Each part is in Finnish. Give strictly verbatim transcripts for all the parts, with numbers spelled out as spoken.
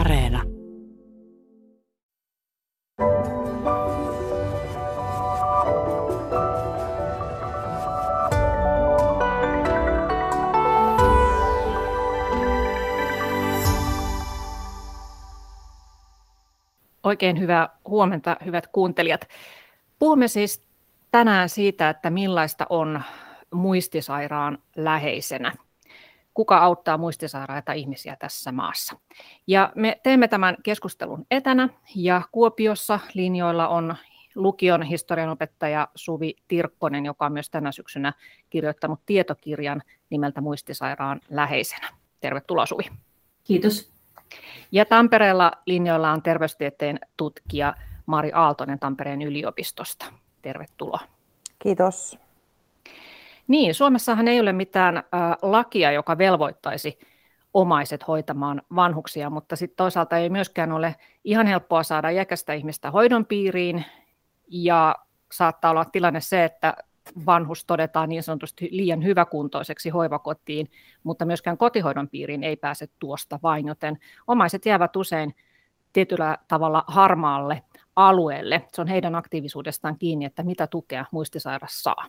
Areena. Oikein hyvää huomenta, hyvät kuuntelijat. Puhumme siis tänään siitä, että millaista on muistisairaan läheisenä. Kuka auttaa muistisairaita ihmisiä tässä maassa. Ja me teemme tämän keskustelun etänä ja Kuopiossa linjoilla on lukion historianopettaja Suvi Tirkkonen, joka on myös tänä syksynä kirjoittanut tietokirjan nimeltä Muistisairaan läheisenä. Tervetuloa, Suvi. Kiitos. Ja Tampereella linjoilla on terveystieteen tutkija Mari Aaltonen Tampereen yliopistosta. Tervetuloa. Kiitos. Niin, Suomessahan ei ole mitään ä, lakia, joka velvoittaisi omaiset hoitamaan vanhuksia, mutta sitten toisaalta ei myöskään ole ihan helppoa saada iäkästä ihmistä hoidon piiriin ja saattaa olla tilanne se, että vanhus todetaan niin sanotusti liian hyväkuntoiseksi hoivakotiin, mutta myöskään kotihoidon piiriin ei pääse tuosta vain, joten omaiset jäävät usein tietyllä tavalla harmaalle alueelle. Se on heidän aktiivisuudestaan kiinni, että mitä tukea muistisairas saa.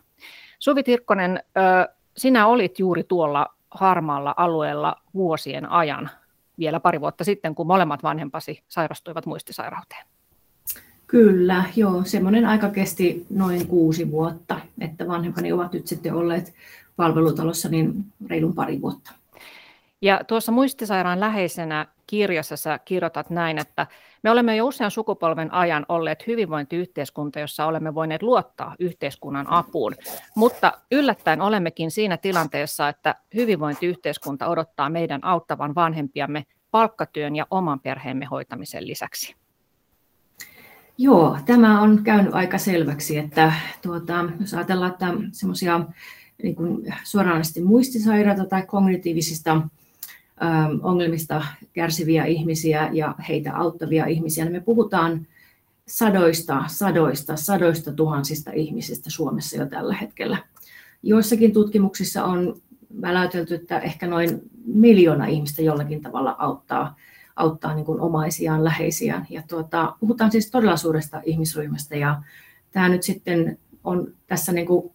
Suvi Tirkkonen, sinä olit juuri tuolla harmaalla alueella vuosien ajan, vielä pari vuotta sitten, kun molemmat vanhempasi sairastuivat muistisairauteen. Kyllä, joo. Semmoinen aika kesti noin kuusi vuotta, että vanhempani ovat nyt sitten olleet palvelutalossa niin reilun pari vuotta. Ja tuossa Muistisairaan läheisenä kirjassa sä kirjoitat näin, että me olemme jo usean sukupolven ajan olleet hyvinvointiyhteiskunta, jossa olemme voineet luottaa yhteiskunnan apuun, mutta yllättäen olemmekin siinä tilanteessa, että hyvinvointiyhteiskunta odottaa meidän auttavan vanhempiamme palkkatyön ja oman perheemme hoitamisen lisäksi. Joo, tämä on käynyt aika selväksi, että tuota, jos ajatellaan, että semmoisia niin kuin suoranaisesti muistisairaita tai kognitiivisista ongelmista kärsiviä ihmisiä ja heitä auttavia ihmisiä. Me puhutaan sadoista, sadoista, sadoista tuhansista ihmisistä Suomessa jo tällä hetkellä. Joissakin tutkimuksissa on väläytelty, että ehkä noin miljoona ihmistä jollakin tavalla auttaa, auttaa niin kuin omaisiaan, läheisiään. Ja tuota, puhutaan siis todella suuresta ihmisryhmästä ja tämä nyt sitten on tässä niin kuin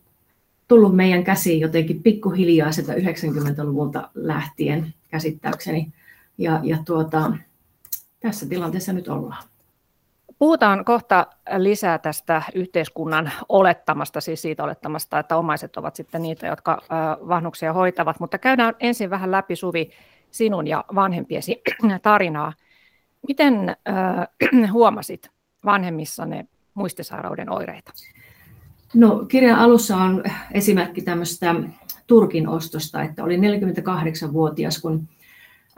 tullut meidän käsiin jotenkin pikkuhiljaa sieltä yhdeksänkymmentäluvulta lähtien käsittääkseni. Ja, ja tuota, tässä tilanteessa nyt ollaan. Puhutaan kohta lisää tästä yhteiskunnan olettamasta, siis siitä olettamasta, että omaiset ovat sitten niitä, jotka vanhuksia hoitavat. Mutta käydään ensin vähän läpi, Suvi, sinun ja vanhempiesi tarinaa. Miten äh, huomasit vanhemmissanne muistisairauden oireita? No, kirjan alussa on esimerkki tämmöistä Turkin ostosta, että olin neljäkymmentäkahdeksanvuotias, kun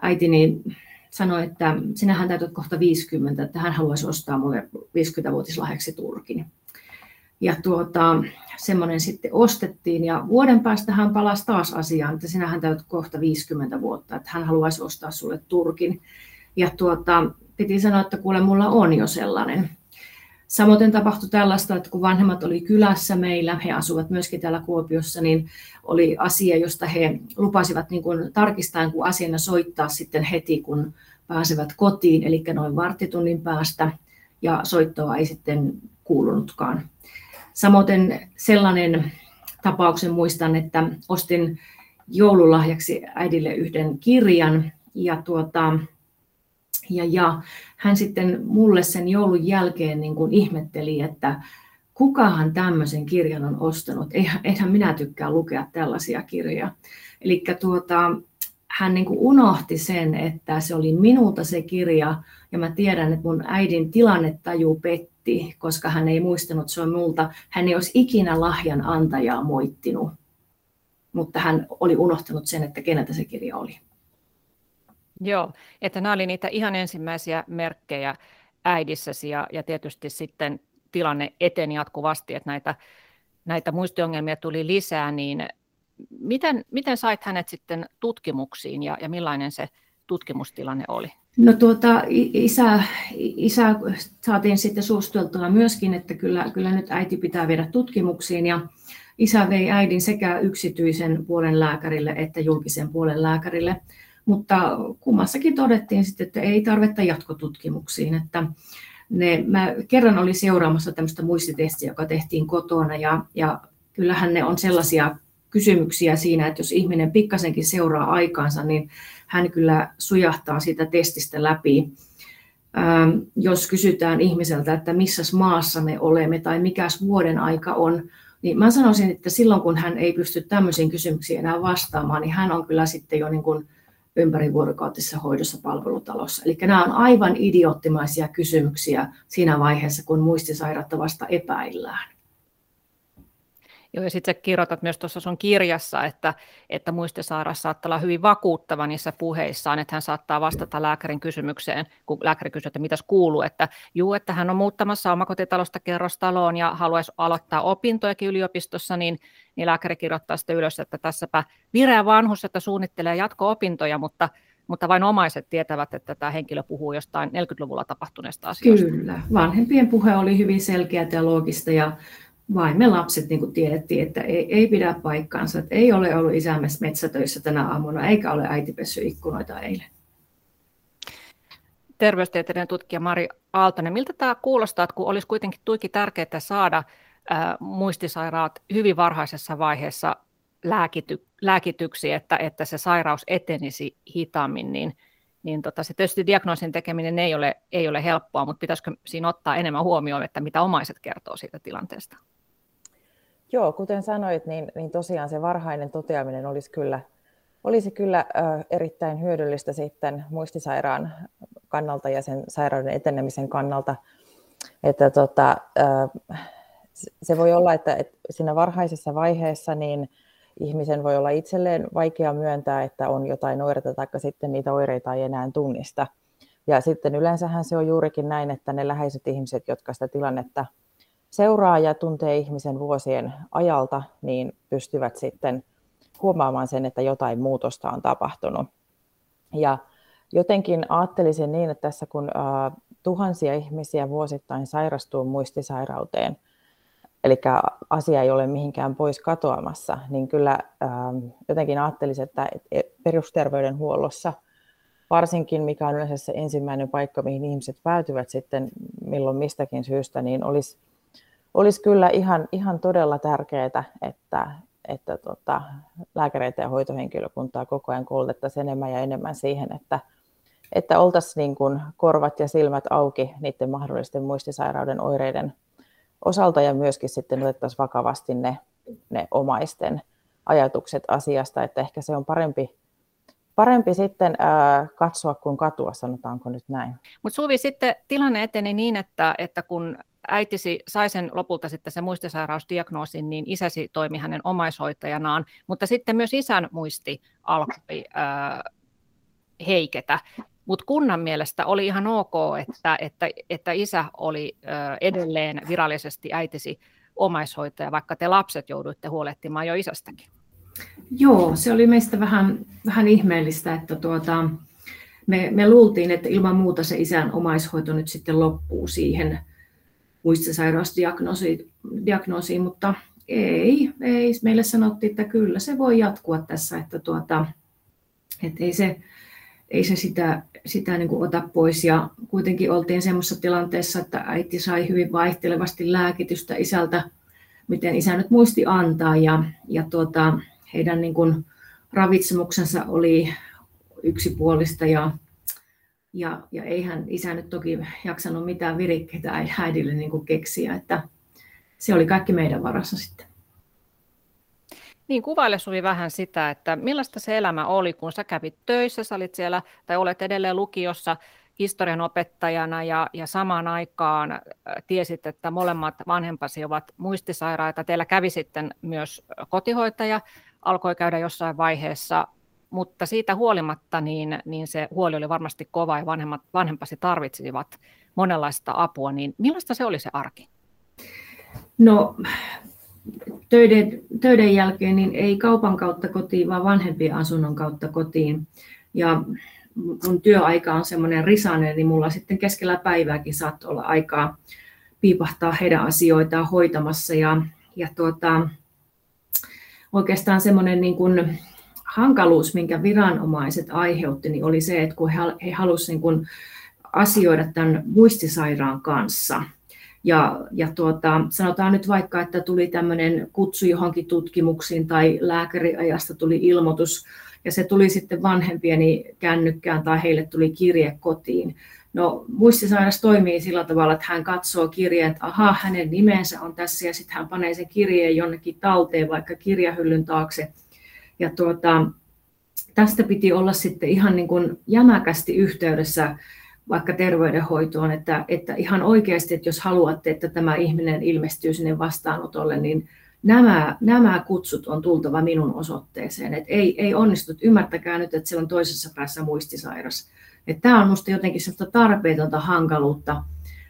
äitini sanoi, että sinähän täytät kohta viisikymmentä, että hän haluaisi ostaa mulle viisikymmenvuotislahjaksi Turkin. Ja tuota, semmoinen sitten ostettiin ja vuoden päästä hän palasi taas asiaan, että sinähän täytät kohta viisikymmentä vuotta, että hän haluaisi ostaa sulle Turkin. Ja tuota, piti sanoa, että kuule, mulla on jo sellainen. Samoin tapahtui tällaista, että kun vanhemmat oli kylässä meillä, he asuvat myöskin täällä Kuopiossa, niin oli asia, josta he lupasivat niin kuin tarkistaen, kun asiana soittaa sitten heti, kun pääsevät kotiin, eli noin varttitunnin päästä, ja soittoa ei sitten kuulunutkaan. Samoin sellainen tapauksen muistan, että ostin joululahjaksi äidille yhden kirjan, ja tuota... Ja, ja hän sitten mulle sen joulun jälkeen niin kuin ihmetteli, että kukahan tämmöisen kirjan on ostanut. Eihän, eihän minä tykkää lukea tällaisia kirjoja. Eli tuota, hän niin kuin unohti sen, että se oli minulta se kirja. Ja mä tiedän, että mun äidin tilannetaju petti, koska hän ei muistanut, se on multa. Hän ei olisi ikinä lahjan antajaa moittinut, mutta hän oli unohtanut sen, että keneltä se kirja oli. Joo, että nämä oli niitä ihan ensimmäisiä merkkejä äidissäsi ja, ja tietysti sitten tilanne eteni jatkuvasti, että näitä, näitä muistiongelmia tuli lisää, niin miten, miten sait hänet sitten tutkimuksiin ja, ja millainen se tutkimustilanne oli? No tuota, isä, isä saatiin sitten suositeltua myöskin, että kyllä, kyllä nyt äiti pitää viedä tutkimuksiin ja isä vei äidin sekä yksityisen puolen lääkärille että julkisen puolen lääkärille. Mutta kummassakin todettiin sitten, että ei tarvetta jatkotutkimuksiin. Että ne, mä kerran olin seuraamassa tämmöistä muistitestiä, joka tehtiin kotona, ja, ja kyllähän ne on sellaisia kysymyksiä siinä, että jos ihminen pikkasenkin seuraa aikaansa, niin hän kyllä sujahtaa siitä testistä läpi. Ähm, jos kysytään ihmiseltä, että missäs maassa me olemme tai mikäs vuoden aika on, niin mä sanoisin, että silloin kun hän ei pysty tämmöisiin kysymyksiin enää vastaamaan, niin hän on kyllä sitten jo niin kuin ympärivuorokautisessa hoidossa palvelutalossa. Eli nämä on aivan idioottimaisia kysymyksiä siinä vaiheessa, kun muistisairautta vasta epäillään. Joo, ja sitten sä kirjoitat myös tuossa sun kirjassa, että, että muistisairas saattaa olla hyvin vakuuttava niissä puheissaan, että hän saattaa vastata lääkärin kysymykseen, kun lääkäri kysyy, että mitäs kuuluu, että juu, että hän on muuttamassa omakotitalosta kerrostaloon ja haluaisi aloittaa opintojakin yliopistossa, niin, niin lääkäri kirjoittaa sitten ylös, että tässäpä vireä vanhus, että suunnittelee jatko-opintoja, mutta Mutta vain omaiset tietävät, että tämä henkilö puhuu jostain neljäkymmentäluvulla tapahtuneesta asioista. Kyllä. Vanhempien puhe oli hyvin selkeä ja loogista, ja vain me lapset niin kuin tiedettiin, että ei, ei pidä paikkaansa, että ei ole ollut isämme metsätöissä tänä aamuna, eikä ole äiti pessyt ikkunoita eilen. Terveystieteiden tutkija Mari Aaltonen, miltä tämä kuulostaa, kun olisi kuitenkin tuiki tärkeää saada äh, muistisairaat hyvin varhaisessa vaiheessa lääkity, lääkityksi, että, että se sairaus etenisi hitaammin, niin, niin tota, se tietysti diagnoosin tekeminen ei ole, ei ole helppoa, mutta pitäisikö siinä ottaa enemmän huomioon, että mitä omaiset kertoo siitä tilanteesta? Joo, kuten sanoit, niin, niin tosiaan se varhainen toteaminen olisi kyllä, olisi kyllä äh, erittäin hyödyllistä sitten muistisairaan kannalta ja sen sairauden etenemisen kannalta, että tota, äh, se voi olla, että, että siinä varhaisessa vaiheessa niin ihmisen voi olla itselleen vaikea myöntää, että on jotain oireita tai sitten niitä oireita ei enää tunnista. Ja sitten yleensähän se on juurikin näin, että ne läheiset ihmiset, jotka sitä tilannetta seuraa ja tuntee ihmisen vuosien ajalta, niin pystyvät sitten huomaamaan sen, että jotain muutosta on tapahtunut. Ja jotenkin ajattelisin niin, että tässä kun äh, tuhansia ihmisiä vuosittain sairastuu muistisairauteen, eli asia ei ole mihinkään pois katoamassa, niin kyllä jotenkin ajattelisin, että perusterveydenhuollossa varsinkin, mikä on yleensä se ensimmäinen paikka, mihin ihmiset päätyvät sitten milloin mistäkin syystä, niin olisi, olisi kyllä ihan, ihan todella tärkeää, että, että tota, lääkäreitä ja hoitohenkilökuntaa koko ajan koulutettaisiin enemmän ja enemmän siihen, että, että oltaisiin niin kuin korvat ja silmät auki niiden mahdollisten muistisairauden oireiden osalta ja myöskin sitten otettaisiin vakavasti ne, ne omaisten ajatukset asiasta, että ehkä se on parempi, parempi sitten ää, katsoa kuin katua, sanotaanko nyt näin. Mutta Suvi, sitten tilanne eteni niin, että, että kun äitisi sai sen lopulta sitten sen muistisairausdiagnoosin, niin isäsi toimi hänen omaishoitajanaan, mutta sitten myös isän muisti alkoi ää, heiketä. Mutta kunnan mielestä oli ihan ok, että, että, että isä oli edelleen virallisesti äitisi omaishoitaja, vaikka te lapset jouduitte huolehtimaan jo isästäkin. Joo, se oli meistä vähän, vähän ihmeellistä, että tuota, me, me luultiin, että ilman muuta se isän omaishoito nyt sitten loppuu siihen muistisairausdiagnoosiin, mutta ei, ei, meille sanottiin, että kyllä se voi jatkua tässä, että tuota, et ei se... Ei se sitä, sitä niin kuin ota pois, ja kuitenkin oltiin semmoisessa tilanteessa, että äiti sai hyvin vaihtelevasti lääkitystä isältä, miten isä nyt muisti antaa, ja, ja tuota, heidän niin kuin ravitsemuksensa oli yksipuolista, ja, ja, ja eihän isä nyt toki jaksanut mitään virikkeitä äidille niin kuin keksiä, että se oli kaikki meidän varassa sitten. Niin, kuvaile Suvi vähän sitä, että millaista se elämä oli, kun sä kävit töissä, sä olit siellä, tai olet edelleen lukiossa historianopettajana ja, ja samaan aikaan tiesit, että molemmat vanhempasi ovat muistisairaita. Teillä kävi sitten myös kotihoitaja, alkoi käydä jossain vaiheessa, mutta siitä huolimatta niin, niin se huoli oli varmasti kova ja vanhemmat, vanhempasi tarvitsivat monenlaista apua. Niin millaista se oli se arki? No... Töiden, töiden jälkeen niin ei kaupan kautta kotiin, vaan vanhempien asunnon kautta kotiin. Ja kun työaika on semmoinen risainen, niin mulla sitten keskellä päivääkin saattoi olla aikaa piipahtaa heidän asioitaan hoitamassa. Ja, ja tuota, oikeastaan semmoinen niin kuin hankaluus, minkä viranomaiset aiheutti, niin oli se, että kun he halusivat niin asioida tämän muistisairaan kanssa. Ja, ja tuota, sanotaan nyt vaikka, että tuli tämmöinen kutsu johonkin tutkimuksiin tai lääkäriajasta tuli ilmoitus ja se tuli sitten vanhempieni kännykkään tai heille tuli kirje kotiin. No, muistisairas toimii sillä tavalla, että hän katsoo kirjeen, että ahaa, hänen nimensä on tässä ja sitten hän panee sen kirjeen jonnekin talteen, vaikka kirjahyllyn taakse. Ja tuota, tästä piti olla sitten ihan niin kuin jämäkästi yhteydessä vaikka terveydenhoitoon, että, että ihan oikeasti, että jos haluatte, että tämä ihminen ilmestyy sinne vastaanotolle, niin nämä, nämä kutsut on tultava minun osoitteeseen. Et ei, ei onnistu, ymmärtäkää nyt, että siellä on toisessa päässä muistisairas. Et tämä on minusta jotenkin sellaista tarpeetonta hankaluutta,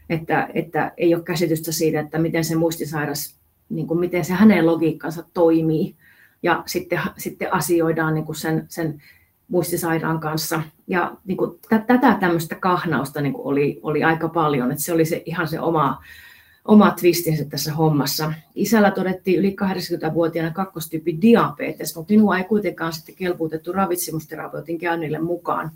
että, että ei ole käsitystä siitä, että miten se muistisairas, niin kuin miten se hänen logiikkansa toimii. Ja sitten, sitten asioidaan niin kuin sen, sen muistisairaan kanssa. Ja niin kuin, t- tätä tämmöistä kahnausta niin kuin oli, oli aika paljon. Että se oli se, ihan se oma, oma twistinsä tässä hommassa. Isällä todettiin yli kahdeksankymmenvuotiaana kakkostyypin diabetes, mutta minua ei kuitenkaan sitten kelpuutettu ravitsemusterapeutin käynnille mukaan.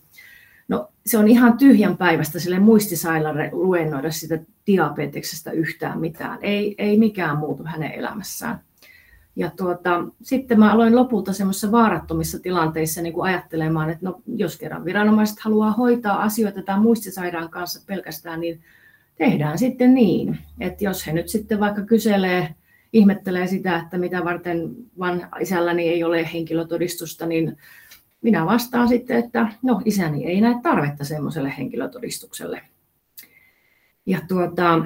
No, se on ihan tyhjän päivästä sille muistisairaalle luennoida sitä diabeteksesta yhtään mitään. Ei, ei mikään muutu hänen elämässään. Ja tuota, sitten mä aloin lopulta semmoisissa vaarattomissa tilanteissa niin kuin ajattelemaan, että no, jos kerran viranomaiset haluaa hoitaa asioita tämän muistisairaan kanssa pelkästään, niin tehdään sitten niin. Että jos he nyt sitten vaikka kyselee, ihmettelee sitä, että mitä varten vaan isälläni ei ole henkilötodistusta, niin minä vastaan sitten, että no, isäni ei näe tarvetta semmoiselle henkilötodistukselle. Ja tuota...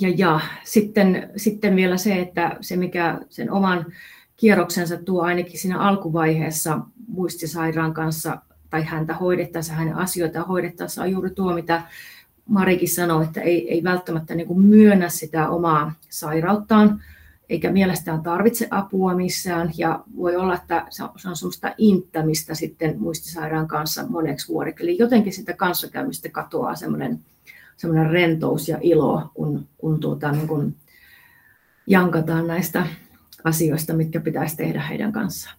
Ja, ja sitten, sitten vielä se, että se mikä sen oman kierroksensa tuo ainakin siinä alkuvaiheessa muistisairaan kanssa tai häntä hoidettaessa, hänen asioitaan hoidettaessa on juuri tuo, mitä Marikin sanoi, että ei, ei välttämättä niin kuin myönnä sitä omaa sairauttaan eikä mielestään tarvitse apua missään. Ja voi olla, että se on sellaista inttämistä sitten muistisairaan kanssa moneksi vuodeksi. Eli jotenkin sitä kanssakäymistä katoaa semmoinen semmoinen rentous ja ilo, kun, kun, tuota, niin kun jankataan näistä asioista, mitkä pitäisi tehdä heidän kanssaan.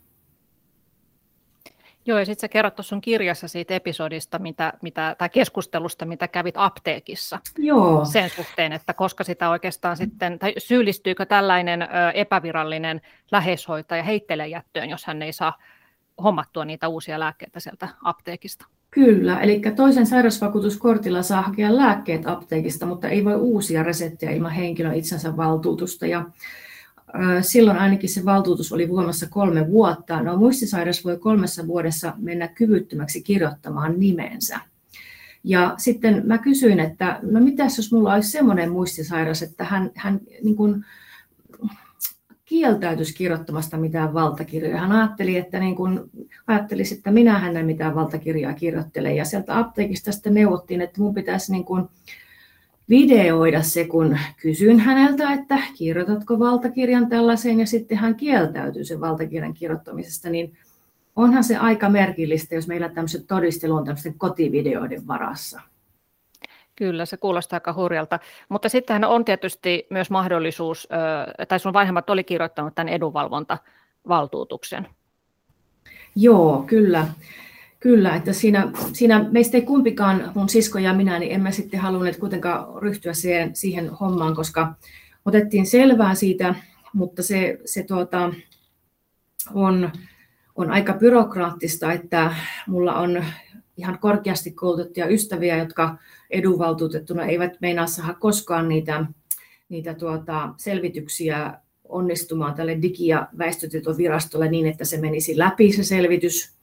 Joo, ja sitten sä kerrot tuossa sun kirjassa siitä episodista, mitä, mitä, tai keskustelusta, mitä kävit apteekissa. Joo. Sen suhteen, että koska sitä oikeastaan sitten, tai syyllistyykö tällainen ö, epävirallinen läheishoitaja heittelejättöön, jos hän ei saa hommattua niitä uusia lääkkeitä sieltä apteekista? Kyllä, eli toisen sairausvakuutuskortilla saa hakea lääkkeet apteekista, mutta ei voi uusia reseptejä ilman henkilön itsensä valtuutusta. Ja, äh, silloin ainakin se valtuutus oli voimassa kolme vuotta. No, muistisairas voi kolmessa vuodessa mennä kyvyttömäksi kirjoittamaan nimensä. Ja sitten mä kysyin, että no mitäs jos mulla olisi semmoinen muistisairas, että hän, hän niin kuin kieltäytyisi kirjoittamasta mitään valtakirjoja. Hän ajatteli, että, niin kun, ajattelisi, että minähän en mitään valtakirjaa kirjoittele. Ja sieltä apteekista sitten neuvottiin, että mun pitäisi niin kun videoida se, kun kysyin häneltä, että kirjoitatko valtakirjan tällaiseen, ja sitten hän kieltäytyy sen valtakirjan kirjoittamisesta. Niin onhan se aika merkillistä, jos meillä tämmöiset todistelu on tämmöisten kotivideoiden varassa. Kyllä, se kuulostaa aika hurjalta. Mutta sittenhän on tietysti myös mahdollisuus, tai sun vanhemmat oli kirjoittanut tämän edunvalvontavaltuutuksen. Joo, kyllä. Kyllä, että siinä, siinä meistä ei kumpikaan, mun sisko ja minä, niin emme sitten halunneet kuitenkaan ryhtyä siihen, siihen hommaan, koska otettiin selvää siitä, mutta se, se tuota, on, on aika byrokraattista, että mulla on ihan korkeasti koulutettuja ystäviä, jotka edunvaltuutettuna eivät meinaa saada koskaan niitä, niitä tuota, selvityksiä onnistumaan tälle Digi- ja väestötietovirastolle niin, että se menisi läpi se selvitys.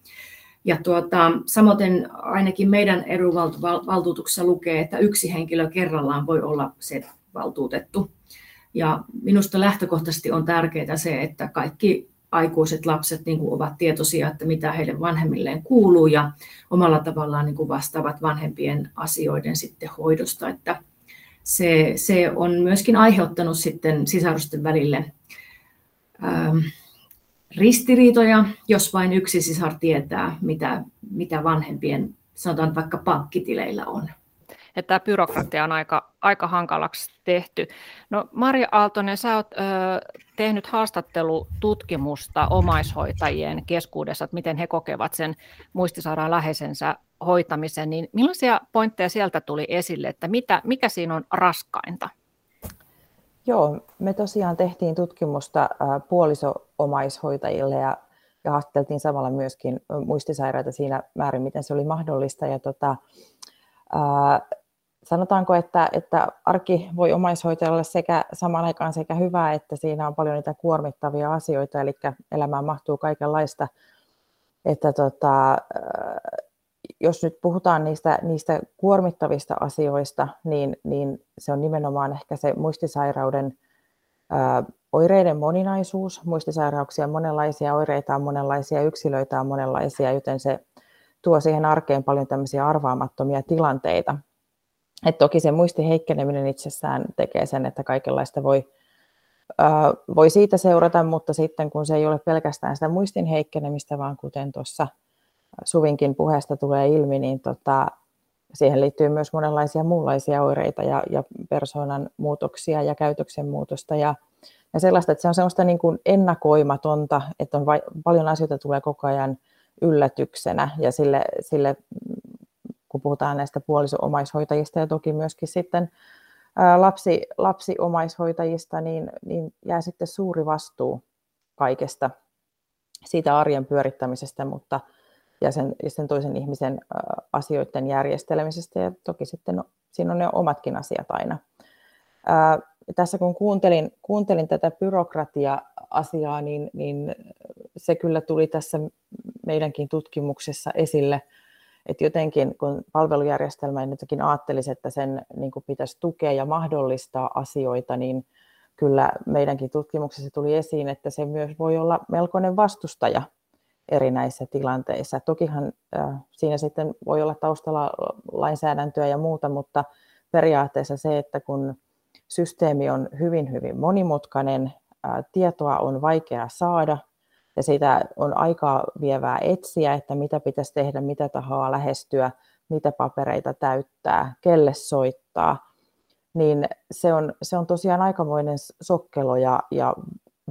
Ja tuota, samoin ainakin meidän edunvaltuutuksessa lukee, että yksi henkilö kerrallaan voi olla se valtuutettu. Ja minusta lähtökohtaisesti on tärkeää se, että kaikki aikuiset lapset niin kuin ovat tietoisia, että mitä heidän vanhemmilleen kuuluu ja omalla tavallaan niin kuin vastaavat vanhempien asioiden sitten hoidosta. Että se, se on myöskin aiheuttanut sitten sisarusten välille ähm, ristiriitoja, jos vain yksi sisar tietää, mitä, mitä vanhempien, sanotaan vaikka pankkitileillä on. Että tämä byrokratia on aika, aika hankalaksi tehty. No, Mari Aaltonen, sä oot... Öö... tehnyt haastattelututkimusta omaishoitajien keskuudessa, että miten he kokevat sen muistisairaan läheisensä hoitamisen, niin millaisia pointteja sieltä tuli esille, että mitä, mikä siinä on raskainta? Joo, me tosiaan tehtiin tutkimusta puoliso-omaishoitajille ja, ja haasteltiin samalla myöskin muistisairaita siinä määrin, miten se oli mahdollista. Ja tota, ää, sanotaanko, että, että arki voi omaishoitajalle sekä samaan aikaan sekä hyvää, että siinä on paljon niitä kuormittavia asioita, eli elämään mahtuu kaikenlaista. Että tota, ää, jos nyt puhutaan niistä, niistä kuormittavista asioista, niin, niin se on nimenomaan ehkä se muistisairauden ö, oireiden moninaisuus. Muistisairauksia on monenlaisia, oireita on monenlaisia, yksilöitä on monenlaisia, joten se tuo siihen arkeen paljon tämmöisiä arvaamattomia tilanteita. Et toki se muistin heikkeneminen itsessään tekee sen, että kaikenlaista voi, ö, voi siitä seurata, mutta sitten kun se ei ole pelkästään sitä muistin heikkenemistä, vaan kuten tuossa Suvinkin puheesta tulee ilmi, niin tota, siihen liittyy myös monenlaisia muunlaisia oireita ja, ja persoonan muutoksia ja käytöksen muutosta. Ja, ja sellaista, että se on sellaista niin kuin ennakoimatonta, että on vai, paljon asioita tulee koko ajan yllätyksenä. Ja sille, sille kun puhutaan näistä puoliso-omaishoitajista ja toki myöskin sitten ää, lapsi, lapsiomaishoitajista, niin, niin jää sitten suuri vastuu kaikesta siitä arjen pyörittämisestä, mutta Ja sen, ja sen toisen ihmisen asioiden järjestelemisestä, ja toki sitten no, siinä on ne omatkin asiat aina. Ää, tässä kun kuuntelin, kuuntelin tätä byrokratia-asiaa, niin, niin se kyllä tuli tässä meidänkin tutkimuksessa esille, että jotenkin kun palvelujärjestelmä jotenkin ajattelisi, että sen niin kuin pitäisi tukea ja mahdollistaa asioita, niin kyllä meidänkin tutkimuksessa tuli esiin, että se myös voi olla melkoinen vastustaja erinäisissä tilanteissa. Tokihan äh, siinä sitten voi olla taustalla lainsäädäntöä ja muuta, mutta periaatteessa se, että kun systeemi on hyvin, hyvin monimutkainen, äh, tietoa on vaikea saada ja sitä on aikaa vievää etsiä, että mitä pitäisi tehdä, mitä tahoa lähestyä, mitä papereita täyttää, kelle soittaa, niin se on, se on tosiaan aikamoinen sokkelo ja, ja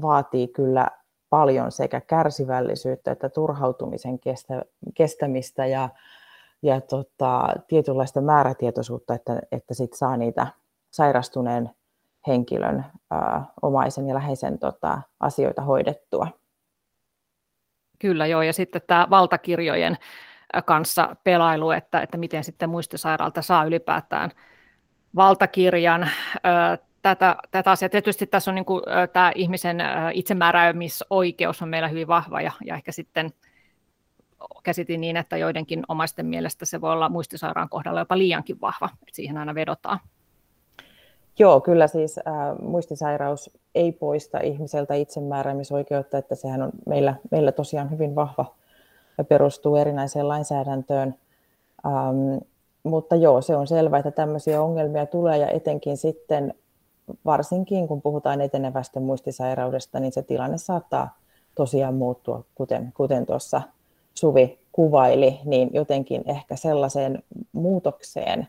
vaatii kyllä paljon sekä kärsivällisyyttä että turhautumisen kestä, kestämistä ja, ja tota, tietynlaista määrätietoisuutta, että, että sit saa niitä sairastuneen henkilön ää, omaisen ja läheisen tota, asioita hoidettua. Kyllä joo, ja sitten tämä valtakirjojen kanssa pelailu, että, että miten sitten muistisairaalta saa ylipäätään valtakirjan. Ää, Tätä, tätä asiaa. Tietysti tässä on niin kuin, tämä ihmisen itsemääräämisoikeus on meillä hyvin vahva ja, ja ehkä sitten käsitin niin, että joidenkin omaisten mielestä se voi olla muistisairaan kohdalla jopa liiankin vahva, että siihen aina vedotaan. Joo, kyllä siis äh, muistisairaus ei poista ihmiseltä itsemääräämisoikeutta, että sehän on meillä, meillä tosiaan hyvin vahva ja perustuu erinäiseen lainsäädäntöön. Ähm, mutta joo, se on selvää, että tämmöisiä ongelmia tulee ja etenkin sitten varsinkin kun puhutaan etenevästä muistisairaudesta, niin se tilanne saattaa tosiaan muuttua, kuten, kuten tuossa Suvi kuvaili, niin jotenkin ehkä sellaiseen muutokseen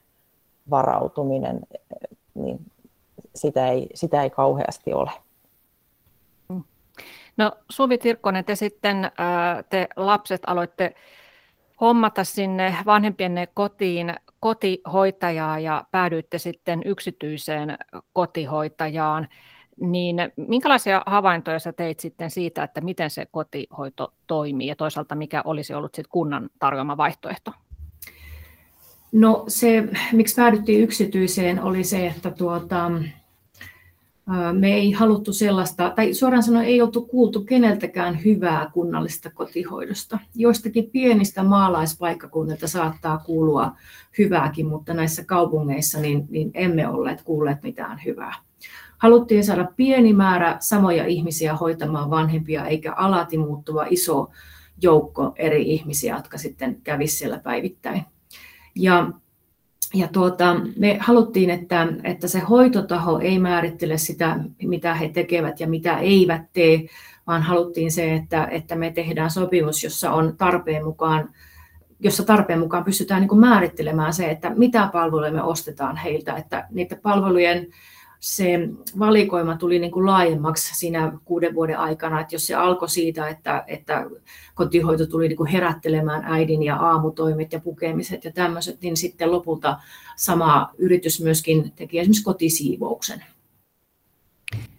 varautuminen, niin sitä ei, sitä ei kauheasti ole. No Suvi Tirkkonen, te sitten te lapset aloitte hommata sinne vanhempienne kotiin kotihoitajaa ja päädyitte sitten yksityiseen kotihoitajaan, niin minkälaisia havaintoja sä teit sitten siitä, että miten se kotihoito toimii ja toisaalta mikä olisi ollut sitten kunnan tarjoama vaihtoehto? No se, miksi päädyttiin yksityiseen, oli se, että tuota, me ei haluttu sellaista, tai suoraan sanoen ei oltu kuultu keneltäkään hyvää kunnallista kotihoidosta. Joistakin pienistä maalaispaikkakunnilta saattaa kuulua hyvääkin, mutta näissä kaupungeissa niin, niin emme olleet kuulleet mitään hyvää. Haluttiin saada pieni määrä samoja ihmisiä hoitamaan vanhempia, eikä alati muuttuva iso joukko eri ihmisiä, jotka sitten kävisi siellä päivittäin. Ja Ja tuota, me haluttiin, että, että se hoitotaho ei määrittele sitä, mitä he tekevät ja mitä eivät tee, vaan haluttiin se, että, että me tehdään sopimus, jossa, on tarpeen mukaan, jossa tarpeen mukaan pystytään niin kuin määrittelemään se, että mitä palveluja me ostetaan heiltä, että niiden palvelujen se valikoima tuli niin kuin laajemmaksi siinä kuuden vuoden aikana, että jos se alkoi siitä, että, että kotihoito tuli niin kuin herättelemään äidin ja aamutoimet ja pukemiset ja tämmöiset, niin sitten lopulta sama yritys myöskin teki esimerkiksi kotisiivouksen.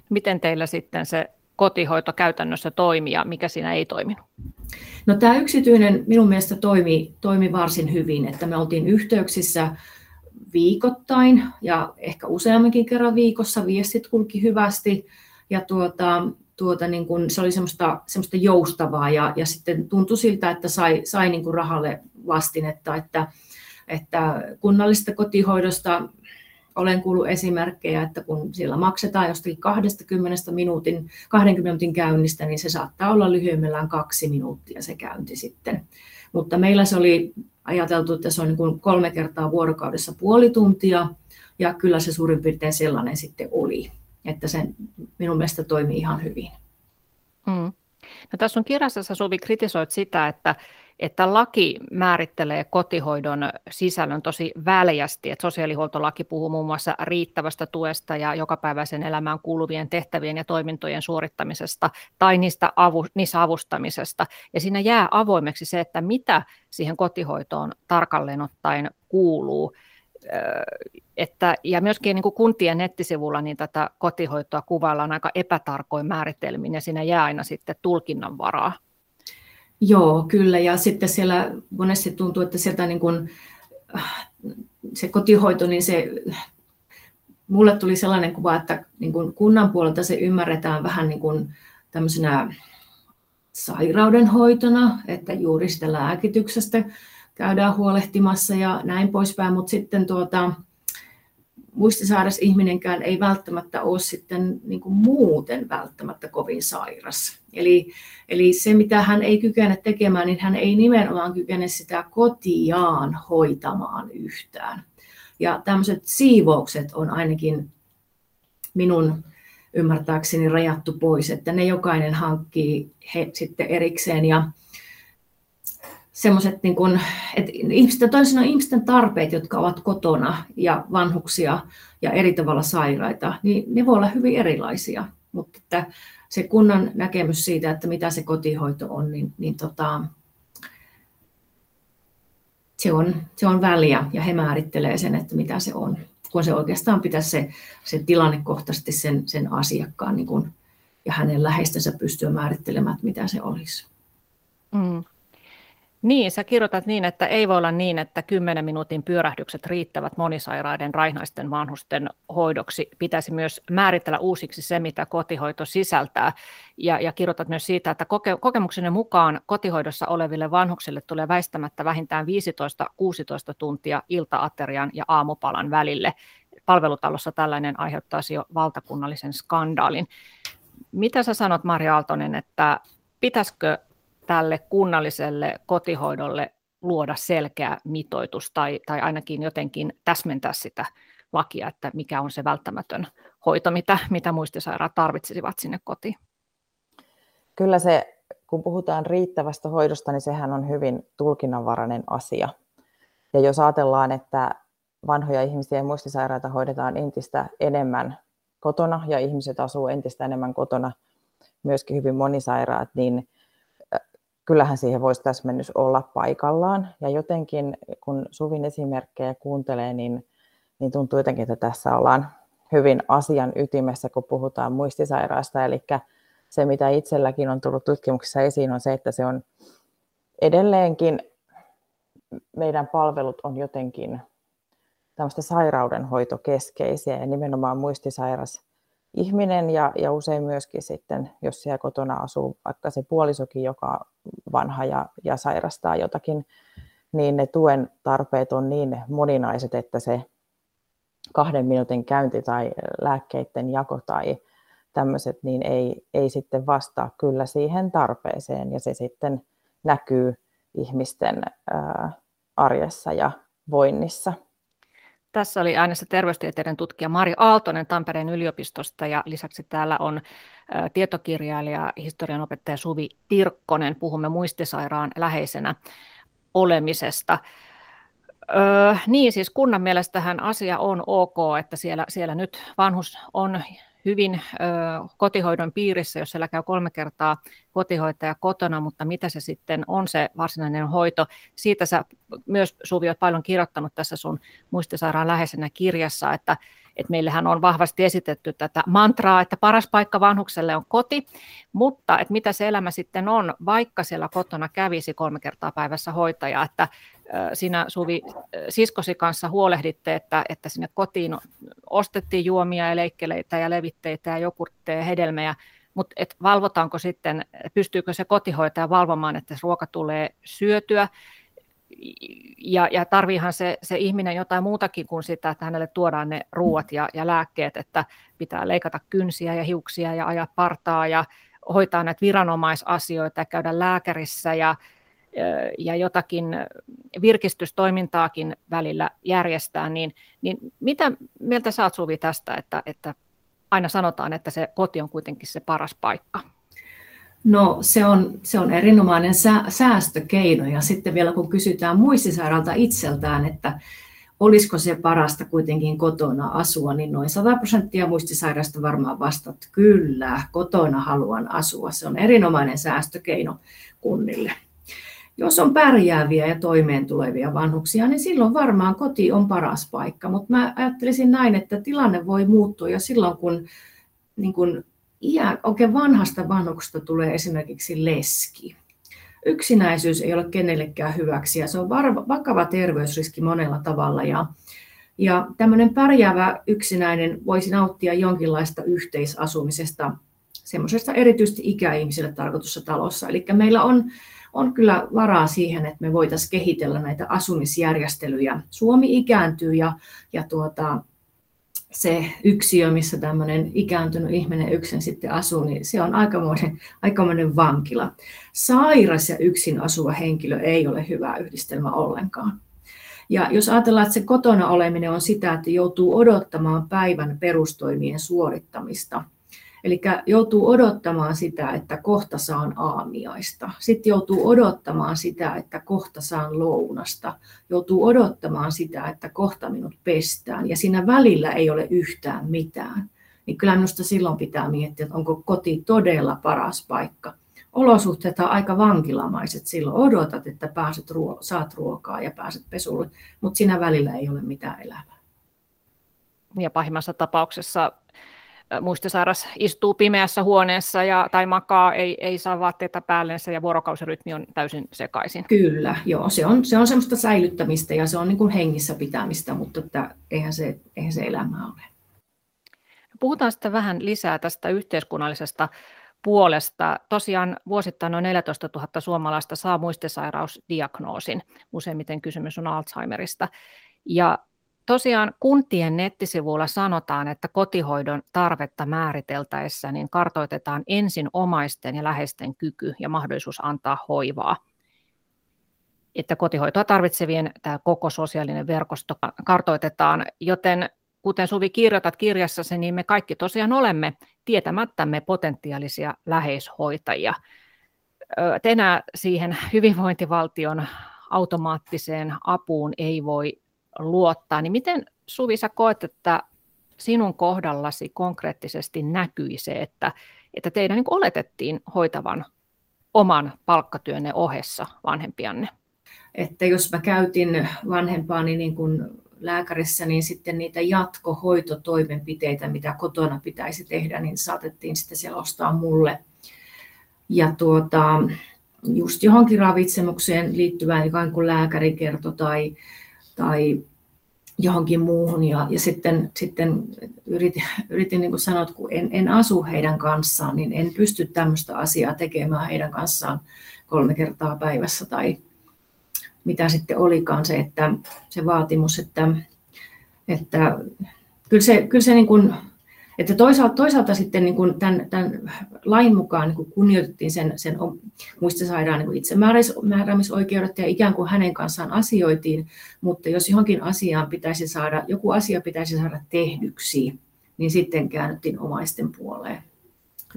Miten teillä sitten se kotihoito käytännössä toimii ja mikä siinä ei toiminut? No, tämä yksityinen minun mielestä toimi, toimi varsin hyvin, että me oltiin yhteyksissä viikoittain ja ehkä useamminkin kerran viikossa, viestit kulki hyvästi ja tuota, tuota niin kuin se oli semmoista, semmoista joustavaa ja, ja sitten tuntui siltä, että sai, sai niin kuin rahalle vastinetta, että, että kunnallisesta kotihoidosta olen kuullut esimerkkejä, että kun siellä maksetaan jostakin kaksikymmentä minuutin, kaksikymmentä minuutin käynnistä, niin se saattaa olla lyhyemmillään kaksi minuuttia se käynti sitten. Mutta meillä se oli ajateltu, että se on niin kuin kolme kertaa vuorokaudessa puoli tuntia, ja kyllä se suurin piirtein sellainen sitten oli, että se minun mielestä toimii ihan hyvin. Mm. No, tässä on kirjassa, sä Suvi kritisoit sitä, että että laki määrittelee kotihoidon sisällön tosi väljästi, että sosiaalihuoltolaki puhuu muun muassa riittävästä tuesta ja jokapäiväisen elämään kuuluvien tehtävien ja toimintojen suorittamisesta tai niistä avu, niissä avustamisesta. Ja siinä jää avoimeksi se, että mitä siihen kotihoitoon tarkalleen ottaen kuuluu. Että, ja myöskin niin kuin kuntien nettisivulla niin tätä kotihoitoa kuvaillaan aika epätarkoin määritelmin ja siinä jää aina sitten tulkinnan varaa. Joo, kyllä. Ja sitten siellä monesti tuntuu, että sieltä niin kuin se kotihoito, niin se, mulle tuli sellainen kuva, että niin kuin kunnan puolelta se ymmärretään vähän niin kuin tämmöisenä sairaudenhoitona, että juuri sitä lääkityksestä käydään huolehtimassa ja näin poispäin, mutta sitten tuota, muistisairas ihminenkään ei välttämättä ole sitten niin kuin muuten välttämättä kovin sairas. Eli, eli se, mitä hän ei kykene tekemään, niin hän ei nimenomaan kykene sitä kotiaan hoitamaan yhtään. Ja tämmöiset siivoukset on ainakin minun ymmärtääkseni rajattu pois, että ne jokainen hankkii he sitten erikseen. Ja semmoiset, niin kuin, että ihmisten, toisin on ihmisten tarpeet, jotka ovat kotona ja vanhuksia ja eri tavalla sairaita, niin ne voi olla hyvin erilaisia. Mutta että se kunnan näkemys siitä, että mitä se kotihoito on, niin, niin tota, se on, se on väliä ja he määrittelee sen, että mitä se on. Kun se oikeastaan pitäisi se, se tilannekohtaisesti sen, sen asiakkaan niin kun, ja hänen läheistensä pystyä määrittelemään, että mitä se olisi. Mm. Niin, sä kirjoitat niin, että ei voi olla niin, että kymmenen minuutin pyörähdykset riittävät monisairaiden raihnaisten vanhusten hoidoksi. Pitäisi myös määritellä uusiksi se, mitä kotihoito sisältää. Ja, ja kirjoitat myös siitä, että koke, kokemuksenne mukaan kotihoidossa oleville vanhuksille tulee väistämättä vähintään viisitoista kuusitoista tuntia iltaaterian ja aamupalan välille. Palvelutalossa tällainen aiheuttaisi jo valtakunnallisen skandaalin. Mitä sä sanot, Mari Aaltonen, että pitäisikö tälle kunnalliselle kotihoidolle luoda selkeä mitoitus tai, tai ainakin jotenkin täsmentää sitä lakia, että mikä on se välttämätön hoito, mitä, mitä muistisairaat tarvitsisivat sinne kotiin? Kyllä se, kun puhutaan riittävästä hoidosta, niin sehän on hyvin tulkinnanvarainen asia. Ja jos ajatellaan, että vanhoja ihmisiä ja muistisairaita hoidetaan entistä enemmän kotona ja ihmiset asuu entistä enemmän kotona, myöskin hyvin monisairaat, niin kyllähän siihen voisi täsmennys olla paikallaan. Ja jotenkin, kun Suvin esimerkkejä kuuntelee, niin, niin tuntuu jotenkin, että tässä ollaan hyvin asian ytimessä, kun puhutaan muistisairaasta. Eli se, mitä itselläkin on tullut tutkimuksissa esiin, on se, että se on edelleenkin, meidän palvelut on jotenkin tämmöistä sairaudenhoitokeskeisiä. Ja nimenomaan muistisairas ihminen ja, ja usein myöskin sitten, jos siellä kotona asuu vaikka se puolisokin, joka on vanha ja, ja sairastaa jotakin, niin ne tuen tarpeet on niin moninaiset, että se kahden minuutin käynti tai lääkkeiden jako tai tämmöiset, niin ei, ei sitten vastaa kyllä siihen tarpeeseen. Ja se sitten näkyy ihmisten ää, arjessa ja voinnissa. Tässä oli äänessä terveystieteiden tutkija Mari Aaltonen Tampereen yliopistosta ja lisäksi täällä on tietokirjailija, historianopettaja Suvi Tirkkonen. Puhumme muistisairaan läheisenä olemisesta. Öö, niin, siis kunnan mielestähän asia on ok, että siellä, siellä nyt vanhus on hyvin ö, kotihoidon piirissä, jos siellä käy kolme kertaa kotihoitaja kotona, mutta mitä se sitten on se varsinainen hoito. Siitä sä myös, Suvi, olet paljon kirjoittanut tässä sun Muistisairaan läheisenä -kirjassa, että, että meillähän on vahvasti esitetty tätä mantraa, että paras paikka vanhukselle on koti, mutta että mitä se elämä sitten on, vaikka siellä kotona kävisi kolme kertaa päivässä hoitaja, että sinä, Suvi, siskosi kanssa huolehditte, että, että sinne kotiin ostettiin juomia ja leikkeleitä ja levitteitä ja jogurtteja ja hedelmejä, mutta valvotaanko sitten, pystyykö se kotihoitaja valvomaan, että se ruoka tulee syötyä, ja, ja tarviihan se, se ihminen jotain muutakin kuin sitä, että hänelle tuodaan ne ruuat ja, ja lääkkeet, että pitää leikata kynsiä ja hiuksia ja ajaa partaa ja hoitaa näitä viranomaisasioita ja käydä lääkärissä ja ja jotakin virkistystoimintaakin välillä järjestää, niin, niin mitä mieltä sä oot, Suvi, tästä, että, että aina sanotaan, että se koti on kuitenkin se paras paikka? No se on, se on erinomainen säästökeino, ja sitten vielä kun kysytään muistisairaalta itseltään, että olisiko se parasta kuitenkin kotona asua, niin noin sata prosenttia muistisairaista varmaan vastat, että kyllä, kotona haluan asua, se on erinomainen säästökeino kunnille. Jos on pärjääviä ja toimeen tulevia vanhuksia, niin silloin varmaan koti on paras paikka. Mutta mä ajattelisin näin, että tilanne voi muuttua jo silloin, kun, niin kun iä, oikein vanhasta vanhuksesta tulee esimerkiksi leski. Yksinäisyys ei ole kenellekään hyväksi ja se on var- vakava terveysriski monella tavalla. Ja, ja tämmöinen pärjäävä yksinäinen voisi nauttia jonkinlaista yhteisasumisesta, semmoisesta erityisesti ikäihmisille tarkoitussa talossa. Eli meillä on... On kyllä varaa siihen, että me voitaisiin kehitellä näitä asumisjärjestelyjä. Suomi ikääntyy ja, ja tuota, se yksiö, missä tämmöinen ikääntynyt ihminen yksin sitten asuu, niin se on aikamoinen, aikamoinen vankila. Sairas ja yksin asuva henkilö ei ole hyvä yhdistelmä ollenkaan. Ja jos ajatellaan, että se kotona oleminen on sitä, että joutuu odottamaan päivän perustoimien suorittamista, eli joutuu odottamaan sitä, että kohta saan aamiaista. Sitten joutuu odottamaan sitä, että kohta saan lounasta. Joutuu odottamaan sitä, että kohta minut pestään. Ja siinä välillä ei ole yhtään mitään. Niin kyllä minusta silloin pitää miettiä, että onko koti todella paras paikka. Olosuhteet on aika vankilamaiset. Silloin odotat, että pääset ruo- saat ruokaa ja pääset pesulle. Mutta siinä välillä ei ole mitään elämää. Ja pahimmassa tapauksessa... Muistisairas istuu pimeässä huoneessa ja, tai makaa, ei, ei saa vaatteita päällensä ja vuorokausirytmi on täysin sekaisin. Kyllä, joo, se on, se on semmoista säilyttämistä ja se on niin kuin hengissä pitämistä, mutta että eihän, se, eihän se elämää ole. Puhutaan sitten vähän lisää tästä yhteiskunnallisesta puolesta. Tosiaan vuosittain noin neljätoistatuhatta suomalaista saa muistisairausdiagnoosin. Useimmiten kysymys on Alzheimerista. Ja tosiaan kuntien nettisivuilla sanotaan, että kotihoidon tarvetta määriteltäessä niin kartoitetaan ensin omaisten ja läheisten kyky ja mahdollisuus antaa hoivaa. Että kotihoitoa tarvitsevien tämä koko sosiaalinen verkosto kartoitetaan, joten kuten Suvi kirjoitat kirjassasi, niin me kaikki tosiaan olemme tietämättämme potentiaalisia läheishoitajia. Enää siihen hyvinvointivaltion automaattiseen apuun ei voi luottaa, niin miten, Suvi, sä koet, että sinun kohdallasi konkreettisesti näkyi se, että, että teidän niin oletettiin hoitavan oman palkkatyönne ohessa vanhempianne? Että jos mä käytin vanhempaani niin kuin lääkärissä, niin sitten niitä jatkohoitotoimenpiteitä, mitä kotona pitäisi tehdä, niin saatettiin sitten selostaa mulle. Ja tuota, just johonkin ravitsemukseen liittyvään ikään kuin lääkäri kertoi tai tai johonkin muuhun, ja, ja sitten, sitten yritin, yritin niin kuin sanoa, että kun en, en asu heidän kanssaan, niin en pysty tämmöistä asiaa tekemään heidän kanssaan kolme kertaa päivässä, tai mitä sitten olikaan se, että se vaatimus, että, että kyllä se, kyllä se niin kuin, että toisaalta, toisaalta sitten niin kuin tämän, tämän lain mukaan niin kuin kunnioitettiin sen, sen muistisairaan niin kuin itsemääräämisoikeudet ja ikään kuin hänen kanssaan asioitiin, mutta jos johonkin asiaan pitäisi saada, joku asia pitäisi saada tehdyksi, niin sitten käännyttiin omaisten puoleen.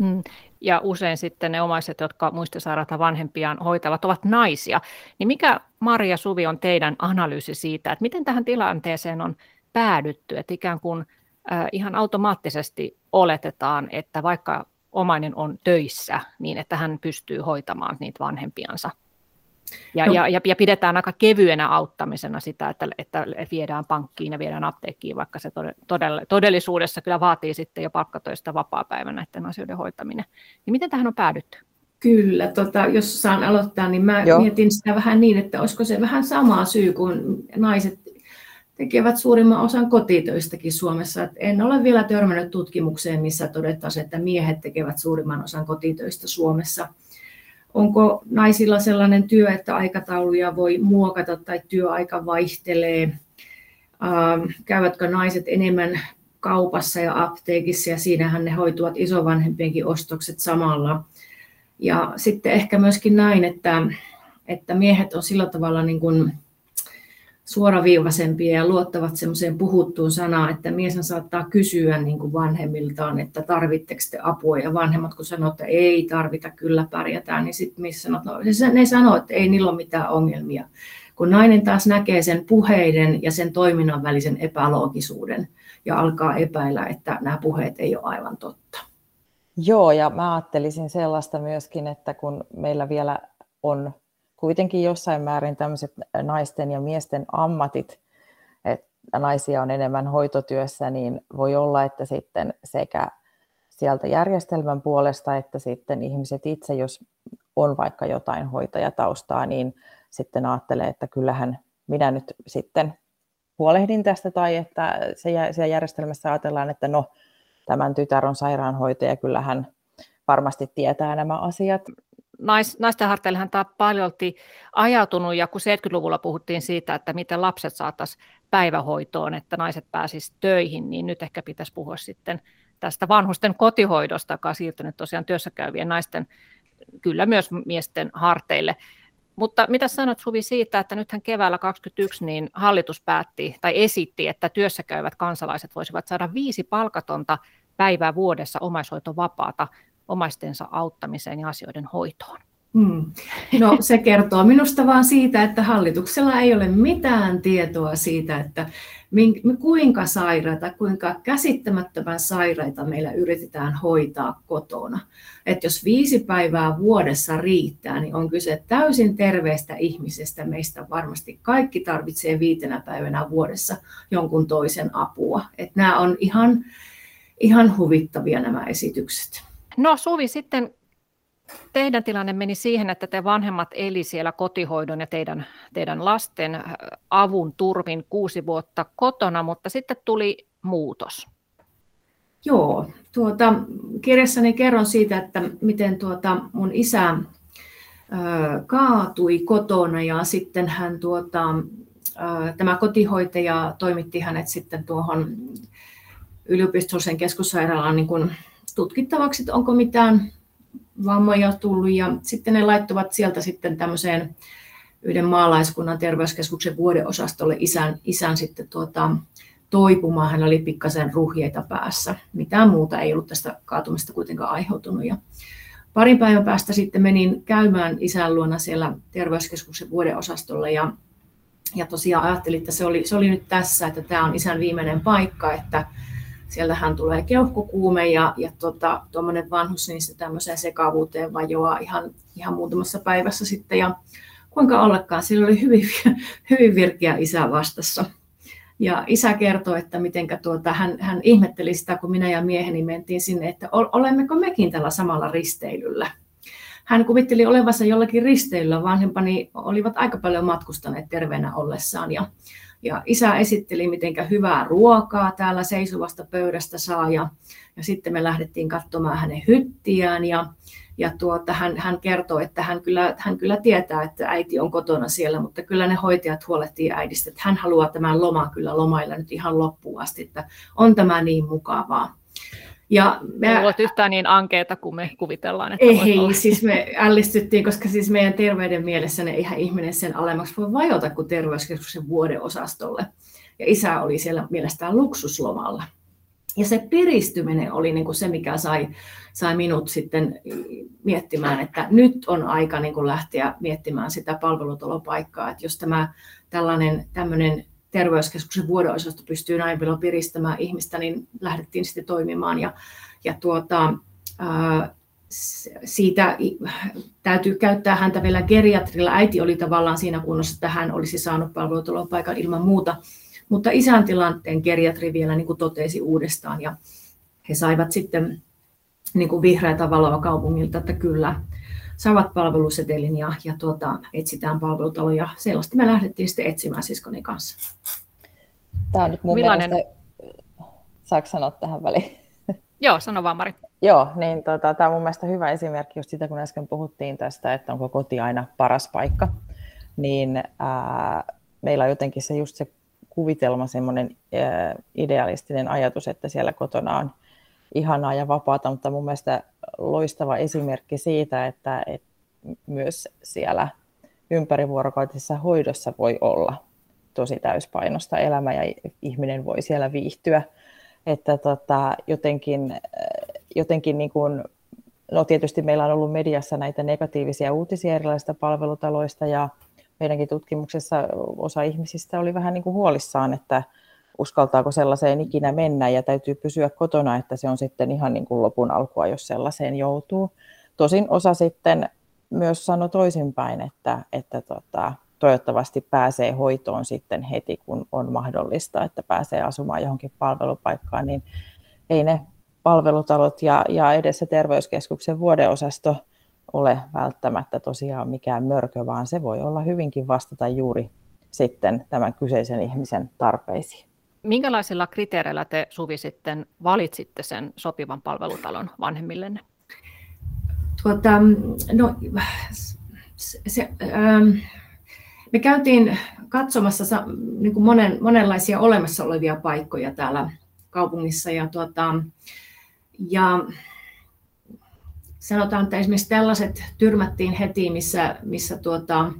Mm. Ja usein sitten ne omaiset, jotka muistisairaita vanhempiaan hoitavat, ovat naisia. Niin mikä Mari ja Suvi on teidän analyysi siitä, että miten tähän tilanteeseen on päädytty, että ikään kuin äh, ihan automaattisesti oletetaan, että vaikka omainen on töissä, niin että hän pystyy hoitamaan niitä vanhempiansa. Ja, no. ja, ja pidetään aika kevyenä auttamisena sitä, että, että viedään pankkiin ja viedään apteekkiin, vaikka se todellisuudessa kyllä vaatii sitten jo palkkatöistä vapaapäivänä näiden asioiden hoitaminen. Niin miten tähän on päädytty? Kyllä, tota, jos saan aloittaa, niin mä Joo. mietin sitä vähän niin, että olisiko se vähän sama syy, kun naiset tekevät suurimman osan kotitöistäkin Suomessa. Et en ole vielä törmännyt tutkimukseen, missä todettaisiin, että miehet tekevät suurimman osan kotitöistä Suomessa. Onko naisilla sellainen työ, että aikatauluja voi muokata tai työaika vaihtelee? Käyvätkö naiset enemmän kaupassa ja apteekissa, ja siinähän ne hoituvat isovanhempienkin ostokset samalla? Ja sitten ehkä myöskin näin, että, että miehet on sillä tavalla niin kuin suoraviivaisempia ja luottavat semmoiseen puhuttuun sanaan, että mieshän saattaa kysyä niin kuin vanhemmiltaan, että tarvitteko te apua, ja vanhemmat kun sanoo, että ei tarvita, kyllä pärjätään, niin sitten mies sanoo, ne sanoo, että ei niillä ole mitään ongelmia. Kun nainen taas näkee sen puheiden ja sen toiminnan välisen epäloogisuuden ja alkaa epäillä, että nämä puheet ei ole aivan totta. Joo, ja mä ajattelisin sellaista myöskin, että kun meillä vielä on kuitenkin jossain määrin tämmöiset naisten ja miesten ammatit, että naisia on enemmän hoitotyössä, niin voi olla, että sitten sekä sieltä järjestelmän puolesta, että sitten ihmiset itse, jos on vaikka jotain hoitajataustaa, niin sitten ajattelee, että kyllähän minä nyt sitten huolehdin tästä, tai että siellä järjestelmässä ajatellaan, että no, tämän tytär on sairaanhoitaja, kyllähän varmasti tietää nämä asiat. Nais, naisten harteillehan tämä on paljolti ajautunut, ja kun seitsemänkymmentäluvulla puhuttiin siitä, että miten lapset saataisiin päivähoitoon, että naiset pääsisivät töihin, niin nyt ehkä pitäisi puhua sitten tästä vanhusten kotihoidosta, joka on siirtynyt tosiaan työssäkäyvien naisten, kyllä myös miesten harteille. Mutta mitä sanot, Suvi, siitä, että nythän keväällä kaksikymmentäyksi niin hallitus päätti tai esitti, että työssäkäyvät kansalaiset voisivat saada viisi palkatonta päivää vuodessa omaishoitovapaata omaistensa auttamiseen ja asioiden hoitoon. Hmm. No se kertoo minusta vaan siitä, että hallituksella ei ole mitään tietoa siitä, että kuinka sairaita, kuinka käsittämättömän sairaita meillä yritetään hoitaa kotona. Että jos viisi päivää vuodessa riittää, niin on kyse täysin terveistä ihmisestä. Meistä varmasti kaikki tarvitsee viitenä päivänä vuodessa jonkun toisen apua. Että nämä on ihan, ihan huvittavia nämä esitykset. No Suvi, sitten teidän tilanne meni siihen, että te vanhemmat eli siellä kotihoidon ja teidän, teidän lasten avun turvin kuusi vuotta kotona, mutta sitten tuli muutos. Joo, tuota, kirjassani kerron siitä, että miten tuota mun isä ö, kaatui kotona, ja sitten hän tuota, ö, tämä kotihoitaja toimitti hänet sitten tuohon yliopistollisen keskussairaalaan niin kuin tutkittavaksi, että onko mitään vammoja tullut, ja sitten ne laittoivat sieltä sitten tämmöiseen yhden maalaiskunnan terveyskeskuksen vuodeosastolle isän, isän sitten tuota, toipumaan. Hän oli pikkasen ruhjeita päässä. Mitään muuta ei ollut tästä kaatumista kuitenkaan aiheutunut. Ja parin päivän päästä sitten menin käymään isän luona siellä terveyskeskuksen vuodeosastolla, ja, ja tosiaan ajattelin, että se oli, se oli nyt tässä, että tämä on isän viimeinen paikka, että sieltähän tulee keuhkokuume, ja, ja tuommoinen tota, vanhus niin se tämmöiseen sekavuuteen vajoaa ihan, ihan muutamassa päivässä sitten. Ja kuinka ollakaan, sillä oli hyvin, hyvin virkeä isä vastassa. Ja isä kertoi, että mitenkä tuota, hän, hän ihmetteli sitä, kun minä ja mieheni mentiin sinne, että olemmeko mekin tällä samalla risteilyllä. Hän kuvitteli olevansa jollakin risteilyllä. Vanhempani olivat aika paljon matkustaneet terveenä ollessaan, ja Ja isä esitteli, mitenkä hyvää ruokaa täällä seisovasta pöydästä saa, ja, ja sitten me lähdettiin katsomaan hänen hyttiään, ja, ja tuota, hän, hän kertoi, että hän kyllä, hän kyllä tietää, että äiti on kotona siellä, mutta kyllä ne hoitajat huolehtii äidistä, että hän haluaa tämän loman kyllä lomailla nyt ihan loppuun asti, että on tämä niin mukavaa. Ja me, ei ole yhtään niin ankeeta kuin me kuvitellaan. Että ei, siis me ällistyttiin, koska siis meidän terveyden mielessä ne ihan ihminen sen alemmaksi voi vajota kuin terveyskeskuksen vuodeosastolle. Ja isä oli siellä mielestään luksuslomalla. Ja se piristyminen oli niin kuin se, mikä sai, sai minut sitten miettimään, että nyt on aika niin kuin lähteä miettimään sitä palvelutalopaikkaa. Että jos tämä tällainen tämmöinen terveyskeskuksen vuodeosasto pystyy näin paljon piristämään ihmistä, niin lähdettiin sitten toimimaan. Ja, ja tuota, ää, siitä täytyy käyttää häntä vielä geriatrilla. Äiti oli tavallaan siinä kunnossa, että hän olisi saanut palvelutalopaikkaa ilman muuta. Mutta isän tilanteen geriatri vielä niin kuin totesi uudestaan, ja he saivat sitten niin kuin vihreätä valoa kaupungilta, että kyllä saavat palvelusetelin ja, ja tuota, etsitään palvelutaloja. Sellaista me lähdettiin sitten etsimään siskoni kanssa. Tämä on nyt mun Millainen... mielestä... Saanko sanoa tähän väliin? Joo, sano vaan Mari. Joo, niin tota, tämä on mun mielestä hyvä esimerkki just sitä, kun äsken puhuttiin tästä, että onko koti aina paras paikka. Niin ää, meillä on jotenkin se just se kuvitelma, semmoinen idealistinen ajatus, että siellä kotona on ihanaa ja vapaata, mutta mun mielestä loistava esimerkki siitä, että, että myös siellä ympärivuorokautisessa hoidossa voi olla tosi täyspainosta elämä ja ihminen voi siellä viihtyä, että tota, jotenkin, jotenkin niin kuin, no tietysti meillä on ollut mediassa näitä negatiivisia uutisia erilaisista palvelutaloista ja meidänkin tutkimuksessa osa ihmisistä oli vähän niin kuin huolissaan, että uskaltaako sellaiseen ikinä mennä ja täytyy pysyä kotona, että se on sitten ihan niin kuin lopun alkua, jos sellaiseen joutuu. Tosin osa sitten myös sanoi toisinpäin, että, että tota, toivottavasti pääsee hoitoon sitten heti, kun on mahdollista, että pääsee asumaan johonkin palvelupaikkaan, niin ei ne palvelutalot ja, ja edessä terveyskeskuksen vuodeosasto ole välttämättä tosiaan mikään mörkö, vaan se voi olla hyvinkin vastata juuri sitten tämän kyseisen ihmisen tarpeisiin. Minkälaisilla kriteereillä te, Suvi, sitten valitsitte sen sopivan palvelutalon vanhemmillenne? Tuota, no, se, ähm, me käytiin katsomassa niin kuin monen, monenlaisia olemassa olevia paikkoja täällä kaupungissa ja, tuota, ja sanotaan, että esimerkiksi tällaiset tyrmättiin heti, missä, missä tuota,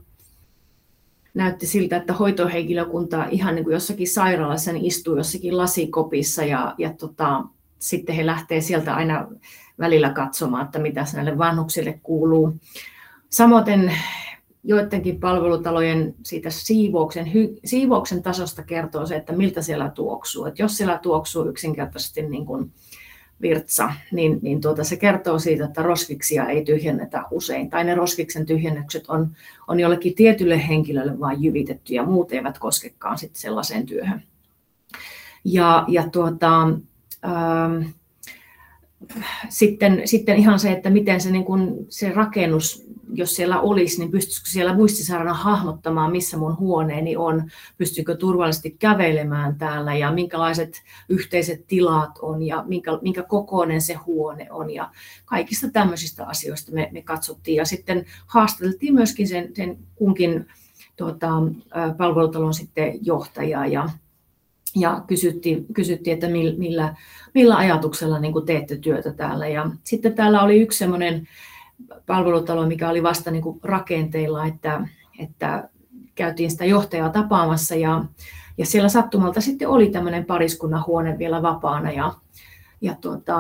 näytti siltä, että hoitohenkilökunta ihan niin kuin jossakin sairaalassa niin istuu jossakin lasikopissa ja, ja tota, sitten he lähtee sieltä aina välillä katsomaan, että mitä näille vanhuksille kuuluu. Samoin joidenkin palvelutalojen siitä siivouksen, hy, siivouksen tasosta kertoo se, että miltä siellä tuoksuu. Et jos siellä tuoksuu yksinkertaisesti niin kuin virtsa, niin, niin tuota, se kertoo siitä, että roskiksia ei tyhjennetä usein, tai ne roskiksen tyhjennykset on, on jollekin tietylle henkilölle vaan jyvitetty, ja muut eivät koskekaan sitten sellaiseen työhön. Ja, ja tuota, ähm, sitten, sitten ihan se, että miten se, niin kun, se rakennus, jos siellä olisi, niin pystyisikö siellä muistisairaana hahmottamaan, missä mun huoneeni on, pystyykö turvallisesti kävelemään täällä ja minkälaiset yhteiset tilat on ja minkä, minkä kokoinen se huone on ja kaikista tämmöisistä asioista me, me katsottiin ja sitten haastateltiin myöskin sen, sen kunkin tuota, palvelutalon sitten johtajaa ja Ja kysyttiin, kysyttiin että millä, millä ajatuksella niin kuin teette työtä täällä. Ja sitten täällä oli yksi semmoinen palvelutalo, mikä oli vasta niin kuin rakenteilla, että, että käytiin sitä johtajaa tapaamassa. Ja, ja siellä sattumalta sitten oli tämmöinen pariskunnan huone vielä vapaana. Ja, ja tuota,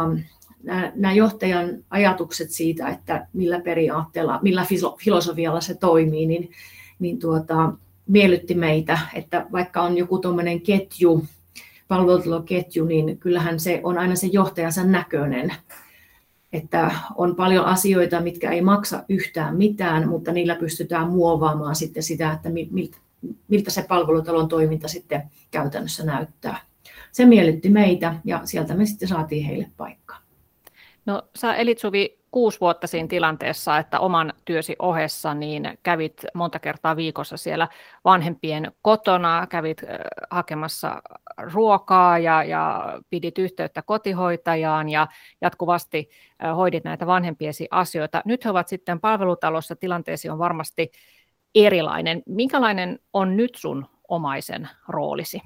nämä, nämä johtajan ajatukset siitä, että millä periaatteella, millä filosofialla se toimii, niin, niin tuota... miellytti meitä, että vaikka on joku tuommoinen ketju, palvelutaloketju, niin kyllähän se on aina se johtajansa näköinen. Että on paljon asioita, mitkä ei maksa yhtään mitään, mutta niillä pystytään muovaamaan sitten sitä, että miltä se palvelutalon toiminta sitten käytännössä näyttää. Se miellytti meitä ja sieltä me sitten saatiin heille paikkaa. No sä elit, Suvi, kuusi vuotta siinä tilanteessa, että oman työsi ohessa niin kävit monta kertaa viikossa siellä vanhempien kotona, kävit hakemassa ruokaa ja, ja pidit yhteyttä kotihoitajaan ja jatkuvasti hoidit näitä vanhempiesi asioita. Nyt he ovat sitten palvelutalossa, tilanteesi on varmasti erilainen. Minkälainen on nyt sun omaisen roolisi?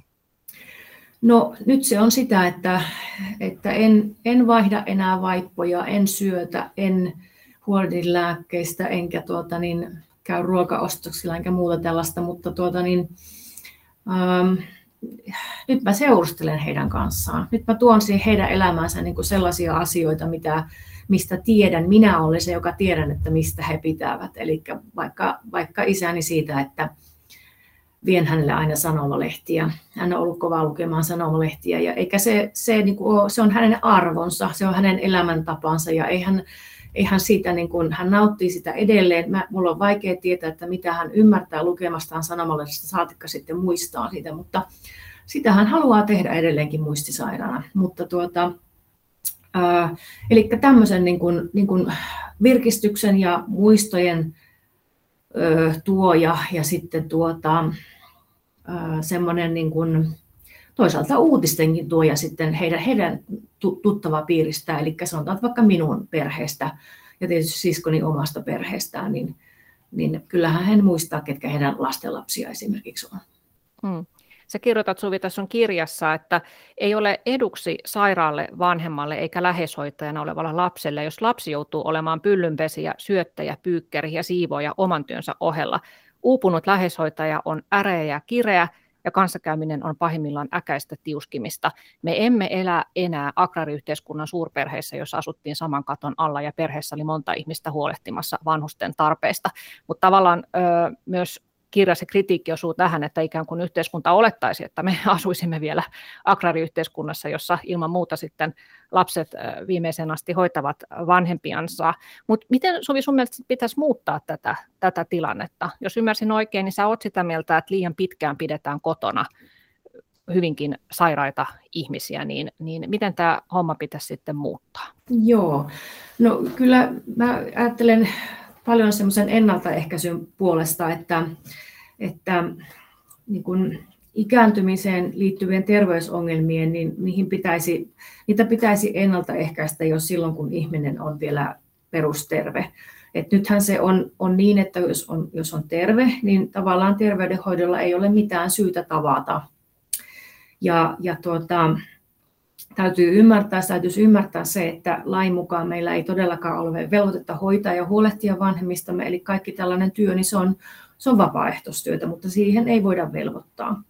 No nyt se on sitä, että, että en, en vaihda enää vaippoja, en syötä, en huolehdi lääkkeistä, enkä tuota, niin, käy ruokaostoksilla enkä muuta tällaista, mutta tuota, niin, ähm, nyt mä seurustelen heidän kanssaan. Nyt mä tuon siihen heidän elämäänsä niin kuin sellaisia asioita, mitä, mistä tiedän. Minä olen se, joka tiedän, että mistä he pitävät. Eli vaikka, vaikka isäni siitä, että vien hänelle aina sanomalehtiä. Hän on ollut kova lukemaan sanomalehtiä. Ja eikä se, se, niin kuin ole, se on hänen arvonsa, se on hänen elämäntapansa ja eihän... Eihän siitä, niin kun, hän nauttii sitä edelleen. Mä, mulla on vaikea tietää, että mitä hän ymmärtää lukemastaan sanomalaisesta, saatikka sitten muistaa siitä, mutta sitä hän haluaa tehdä edelleenkin muistisairaana. Mutta tuota, ää, eli tämmöisen niin kun, niin kun virkistyksen ja muistojen ö, tuoja ja sitten tuota, ää, semmoinen niin kun, toisaalta uutistenkin tuoja sitten heidän, heidän tuttava piiristää, eli sanotaan vaikka minun perheestä ja tietysti siskoni omasta perheestään, niin, niin kyllähän hän muistaa, ketkä heidän lastenlapsia esimerkiksi on. Mm. Sä kirjoitat, Suvi, tässä sun kirjassa, että ei ole eduksi sairaalle vanhemmalle eikä läheishoitajana olevalla lapselle, jos lapsi joutuu olemaan pyllynpesijä, syöttäjä, pyykkäri ja siivoaja oman työnsä ohella. Uupunut läheishoitaja on äreä ja kireä, ja kanssakäyminen on pahimmillaan äkäistä tiuskimista. Me emme elä enää agrariyhteiskunnan suurperheissä, jossa asuttiin saman katon alla ja perheessä oli monta ihmistä huolehtimassa vanhusten tarpeista. Mutta tavallaan ö, myös kirjasi kritiikki osuu tähän, että ikään kuin yhteiskunta olettaisi, että me asuisimme vielä agrariyhteiskunnassa, jossa ilman muuta sitten lapset viimeiseen asti hoitavat vanhempiansa. Mutta miten, Suvi, sun mielestä pitäisi muuttaa tätä, tätä tilannetta? Jos ymmärsin oikein, niin sä oot sitä mieltä, että liian pitkään pidetään kotona hyvinkin sairaita ihmisiä, niin, niin miten tämä homma pitäisi sitten muuttaa? Joo, no kyllä mä ajattelen... Paljon semmoisen ennaltaehkäisyn puolesta, että, että niin kun ikääntymiseen liittyvien terveysongelmien, niin niihin pitäisi, niitä pitäisi ennaltaehkäistä jo silloin, kun ihminen on vielä perusterve. Et nythän se on, on niin, että jos on, jos on terve, niin tavallaan terveydenhoidolla ei ole mitään syytä tavata. Ja, ja tuota, Täytyy ymmärtää, täytyisi ymmärtää se, että lain mukaan meillä ei todellakaan ole velvoitetta hoitaa ja huolehtia vanhemmistamme, eli kaikki tällainen työ, niin se on, se on vapaaehtoistyötä, mutta siihen ei voida velvoittaa.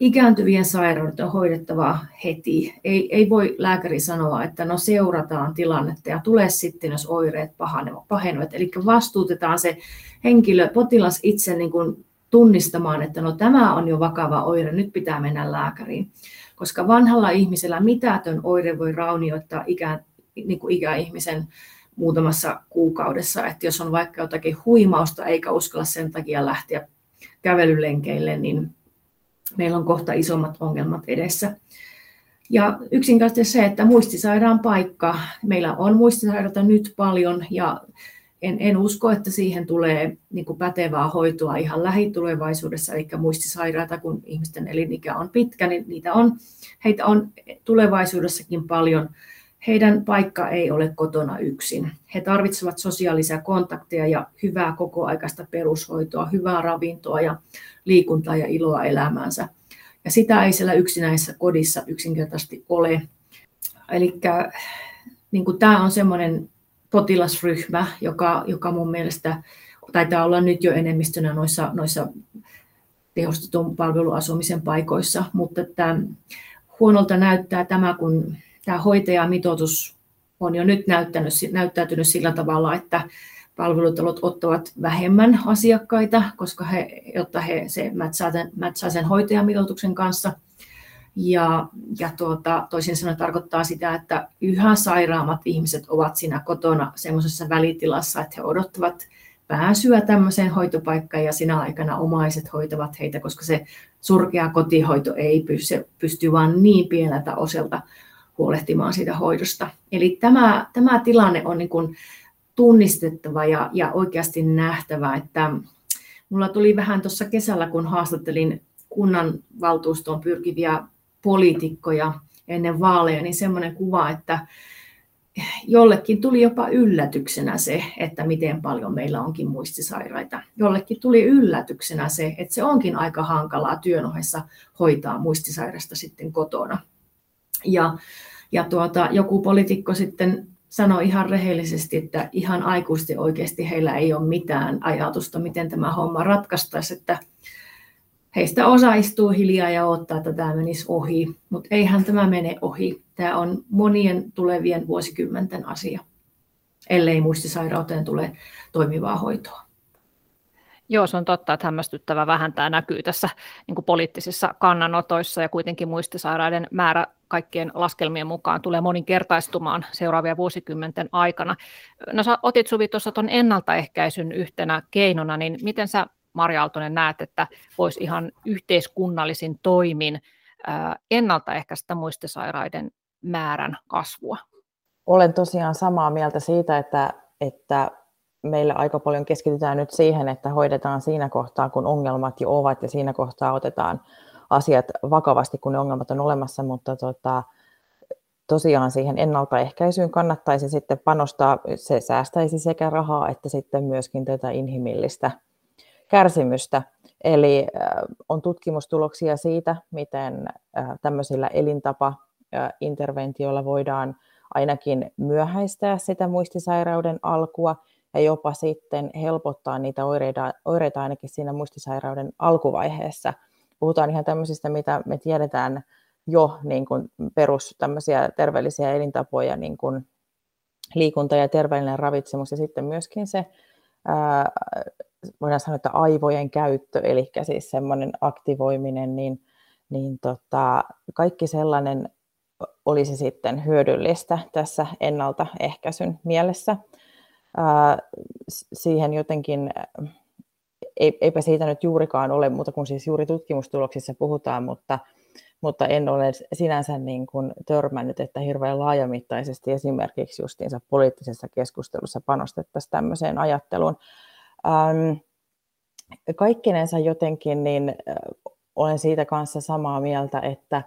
Ikääntyvien sairaudet on hoidettava heti. Ei, ei voi lääkäri sanoa, että no seurataan tilannetta ja tulee sitten, jos oireet pahenevat. Eli vastuutetaan se henkilö, potilas itse niin kuin tunnistamaan, että no tämä on jo vakava oire, nyt pitää mennä lääkäriin. Koska vanhalla ihmisellä mitätön oire voi raunioittaa ikä, niin kuin ikäihmisen muutamassa kuukaudessa. Että jos on vaikka jotakin huimausta eikä uskalla sen takia lähteä kävelylenkeille, niin meillä on kohta isommat ongelmat edessä. Ja yksinkertaisesti se, että muistisairaan paikka. Meillä on muistisairaita nyt paljon ja en, en usko, että siihen tulee niin kuin pätevää hoitoa ihan lähitulevaisuudessa, eli muistisairaita, kun ihmisten elinikä on pitkä, niin niitä on, heitä on tulevaisuudessakin paljon. Heidän paikka ei ole kotona yksin. He tarvitsevat sosiaalisia kontakteja ja hyvää kokoaikaista perushoitoa, hyvää ravintoa ja liikuntaa ja iloa elämäänsä. Ja sitä ei siellä yksinäisessä kodissa yksinkertaisesti ole. Eli niin kuin tämä on semmoinen potilasryhmä, joka, joka mun mielestä taitaa olla nyt jo enemmistönä noissa, noissa tehostetun palveluasumisen paikoissa, mutta että huonolta näyttää tämä, kun tämä hoitajamitoitus on jo nyt näyttänyt, näyttäytynyt sillä tavalla, että palvelutalot ottavat vähemmän asiakkaita, koska he, jotta he se mätsää sen hoitajamitoituksen kanssa. Ja, ja tuota, toisin sanoen tarkoittaa sitä, että yhä sairaamat ihmiset ovat siinä kotona semmoisessa välitilassa, että he odottavat pääsyä tämmöiseen hoitopaikkaan ja sinä aikana omaiset hoitavat heitä, koska se surkea kotihoito ei pysty, se pystyy vaan niin pieneltä osalta huolehtimaan siitä hoidosta. Eli tämä, tämä tilanne on niin kuin tunnistettava ja, ja oikeasti nähtävä, että mulla tuli vähän tuossa kesällä, kun haastattelin kunnan valtuustoon pyrkiviä poliitikkoja ennen vaaleja, niin semmoinen kuva, että jollekin tuli jopa yllätyksenä se, että miten paljon meillä onkin muistisairaita. Jollekin tuli yllätyksenä se, että se onkin aika hankalaa työn ohessa hoitaa muistisairasta sitten kotona. Ja, ja tuota, joku poliitikko sitten sanoi ihan rehellisesti, että ihan aikuisesti oikeasti heillä ei ole mitään ajatusta, miten tämä homma ratkaistaisi, että heistä osa istuu hiljaa ja odottaa, että tämä menisi ohi, mutta eihän tämä mene ohi. Tämä on monien tulevien vuosikymmenten asia, ellei muistisairauteen tule toimivaa hoitoa. Joo, se on totta, että hämmästyttävä vähän tämä näkyy tässä niin kuin poliittisissa kannanotoissa, ja kuitenkin muistisairaiden määrä kaikkien laskelmien mukaan tulee moninkertaistumaan seuraavia vuosikymmenten aikana. No sä otit, Suvi, tuossa tuon ennaltaehkäisyn yhtenä keinona, niin miten sä, Mari Aaltonen, näet, että voisi ihan yhteiskunnallisin toimin ennaltaehkäistä muistisairaiden määrän kasvua? Olen tosiaan samaa mieltä siitä, että, että meillä aika paljon keskitytään nyt siihen, että hoidetaan siinä kohtaa, kun ongelmat jo ovat, ja siinä kohtaa otetaan asiat vakavasti, kun ne ongelmat on olemassa, mutta tota, tosiaan siihen ennaltaehkäisyyn kannattaisi sitten panostaa. Se säästäisi sekä rahaa että sitten myöskin tätä inhimillistä kärsimystä. Eli on tutkimustuloksia siitä, miten tämmöisillä elintapainterventioilla voidaan ainakin myöhäistää sitä muistisairauden alkua ja jopa sitten helpottaa niitä oireita, oireita ainakin siinä muistisairauden alkuvaiheessa. Puhutaan ihan tämmöisistä, mitä me tiedetään jo, niin kuin perus tämmöisiä terveellisiä elintapoja, niin kuin liikunta ja terveellinen ravitsemus, ja sitten myöskin se, ää, voidaan sanoa, että aivojen käyttö, eli siis semmoinen aktivoiminen, niin, niin tota, kaikki sellainen olisi sitten hyödyllistä tässä ennaltaehkäisyn mielessä. Ää, siihen jotenkin... Eipä siitä nyt juurikaan ole, mutta kun siis juuri tutkimustuloksissa puhutaan, mutta, mutta en ole sinänsä niin kuin törmännyt, että hirveän laajamittaisesti esimerkiksi justiinsa poliittisessa keskustelussa panostettaisiin tämmöiseen ajatteluun. Ähm, kaikkinensa jotenkin niin olen siitä kanssa samaa mieltä, että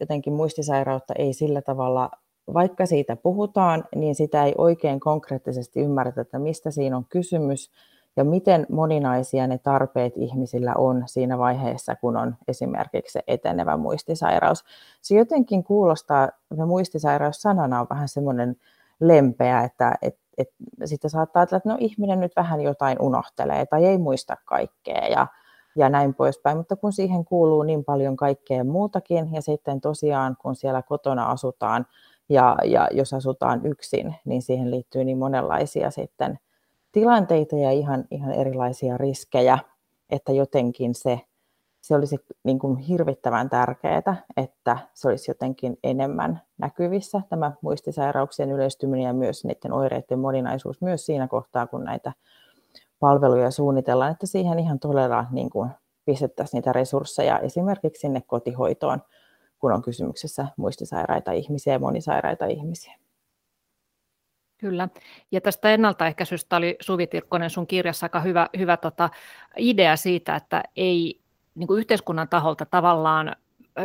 jotenkin muistisairautta ei sillä tavalla, vaikka siitä puhutaan, niin sitä ei oikein konkreettisesti ymmärretä, että mistä siinä on kysymys. Ja miten moninaisia ne tarpeet ihmisillä on siinä vaiheessa, kun on esimerkiksi se etenevä muistisairaus. Se jotenkin kuulostaa, että muistisairaus sanana on vähän semmoinen lempeä, että et, et, sitä saattaa ajatella, että no ihminen nyt vähän jotain unohtelee tai ei muista kaikkea ja, ja näin poispäin. Mutta kun siihen kuuluu niin paljon kaikkea muutakin, ja sitten tosiaan kun siellä kotona asutaan ja, ja jos asutaan yksin, niin siihen liittyy niin monenlaisia sitten tilanteita ja ihan, ihan erilaisia riskejä, että jotenkin se, se olisi niin kuin hirvittävän tärkeää, että se olisi jotenkin enemmän näkyvissä, tämä muistisairauksien yleistyminen ja myös niiden oireiden moninaisuus myös siinä kohtaa, kun näitä palveluja suunnitellaan, että siihen ihan todella niin kuin pistettäisiin niitä resursseja esimerkiksi sinne kotihoitoon, kun on kysymyksessä muistisairaita ihmisiä ja monisairaita ihmisiä. Kyllä. Ja tästä ennaltaehkäisystä oli, Suvi Tirkkonen, sun kirjassa aika hyvä, hyvä tota, idea siitä, että ei niin kuin yhteiskunnan taholta tavallaan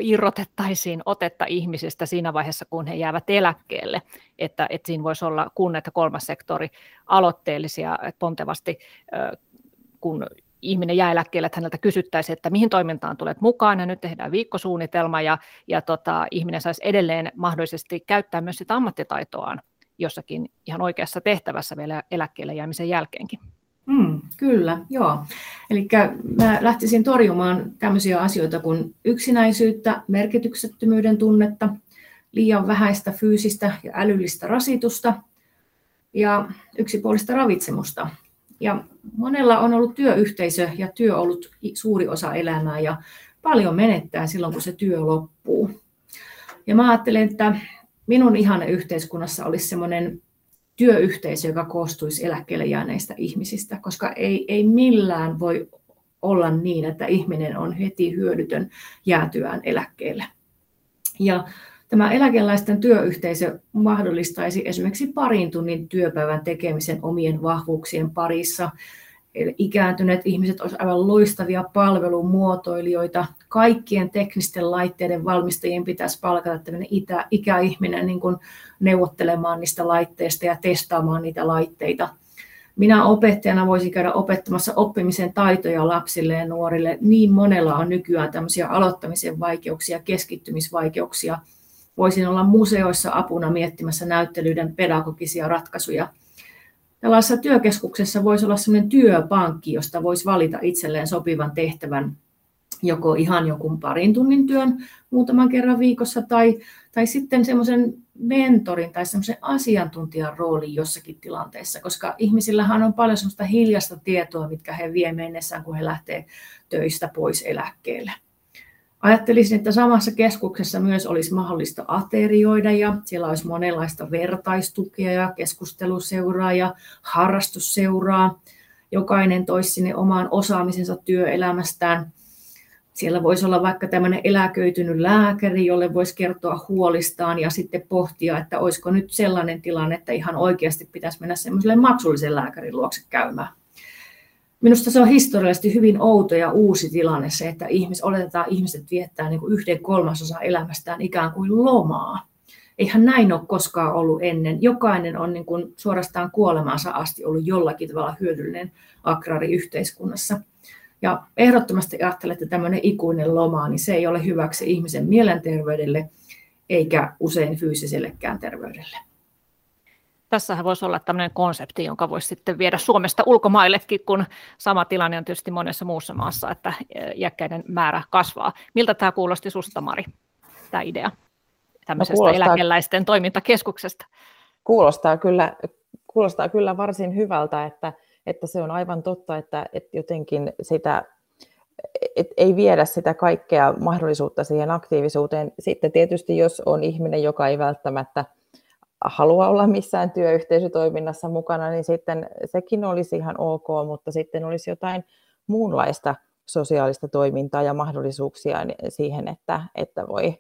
irrotettaisiin otetta ihmisistä siinä vaiheessa, kun he jäävät eläkkeelle. Että, että siinä voisi olla kunnat ja kolmas sektori aloitteellisia pontevasti, kun ihminen jää eläkkeelle, että häneltä kysyttäisiin, että mihin toimintaan tulet mukaan, ja nyt tehdään viikkosuunnitelma, ja, ja tota, ihminen saisi edelleen mahdollisesti käyttää myös sitä ammattitaitoaan jossakin ihan oikeassa tehtävässä vielä eläkkeelle jäämisen jälkeenkin. Mm, kyllä, joo. Eli mä lähtisin torjumaan tämmöisiä asioita kuin yksinäisyyttä, merkityksettömyyden tunnetta, liian vähäistä fyysistä ja älyllistä rasitusta ja yksipuolista ravitsemusta. Ja monella on ollut työyhteisö ja työ ollut suuri osa elämää ja paljon menettää silloin, kun se työ loppuu. Ja mä ajattelen, että minun ihanne yhteiskunnassa olisi semmoinen työyhteisö, joka koostuisi eläkkeelle jääneistä ihmisistä, koska ei, ei millään voi olla niin, että ihminen on heti hyödytön jäätyään eläkkeelle. Ja tämä eläkeläisten työyhteisö mahdollistaisi esimerkiksi parin tunnin työpäivän tekemisen omien vahvuuksien parissa. Ikääntyneet ihmiset olisivat aivan loistavia palvelumuotoilijoita. Kaikkien teknisten laitteiden valmistajien pitäisi palkata tämmöinen itä, ikäihminen niin kuin neuvottelemaan niistä laitteista ja testaamaan niitä laitteita. Minä opettajana voisin käydä opettamassa oppimisen taitoja lapsille ja nuorille. Niin monella on nykyään tämmöisiä aloittamisen vaikeuksia, keskittymisvaikeuksia. Voisin olla museoissa apuna miettimässä näyttelyiden pedagogisia ratkaisuja. Tällaisessa työkeskuksessa voisi olla sellainen työpankki, josta voisi valita itselleen sopivan tehtävän joko ihan jonkun parin tunnin työn muutaman kerran viikossa tai, tai sitten semmoisen mentorin tai semmoisen asiantuntijan roolin jossakin tilanteessa, koska ihmisillähän on paljon semmoista hiljaista tietoa, mitkä he vie mennessään, kun he lähtee töistä pois eläkkeelle. Ajattelisin, että samassa keskuksessa myös olisi mahdollista aterioida ja siellä olisi monenlaista vertaistukea ja keskusteluseuraa ja harrastusseuraa. Jokainen toisi sinne omaan osaamisensa työelämästään. Siellä voisi olla vaikka tämmöinen eläköitynyt lääkäri, jolle voisi kertoa huolistaan ja sitten pohtia, että olisiko nyt sellainen tilanne, että ihan oikeasti pitäisi mennä semmoiselle maksullisen lääkärin luokse käymään. Minusta se on historiallisesti hyvin outo ja uusi tilanne se, että ihmis, oletetaan ihmiset viettää niin kuin yhden kolmasosan elämästään ikään kuin lomaa. Eihän näin ole koskaan ollut ennen. Jokainen on niin kuin suorastaan kuolemaansa asti ollut jollakin tavalla hyödyllinen agrariyhteiskunnassa. Ja ehdottomasti ajattelen, että tämmöinen ikuinen loma, niin se ei ole hyväksi ihmisen mielenterveydelle eikä usein fyysisellekään terveydelle. Tässähän voisi olla tämmöinen konsepti, jonka voisi sitten viedä Suomesta ulkomaillekin, kun sama tilanne on tietysti monessa muussa maassa, että iäkkäiden määrä kasvaa. Miltä tämä kuulosti susta, Mari, tämä idea tämmöisestä no eläkeläisten toimintakeskuksesta? Kuulostaa kyllä, kuulostaa kyllä varsin hyvältä, että, että se on aivan totta, että, että jotenkin sitä, et ei viedä sitä kaikkea mahdollisuutta siihen aktiivisuuteen. Sitten tietysti, jos on ihminen, joka ei välttämättä halua olla missään työyhteisötoiminnassa mukana, niin sitten sekin olisi ihan ok, mutta sitten olisi jotain muunlaista sosiaalista toimintaa ja mahdollisuuksia siihen, että, että, voi,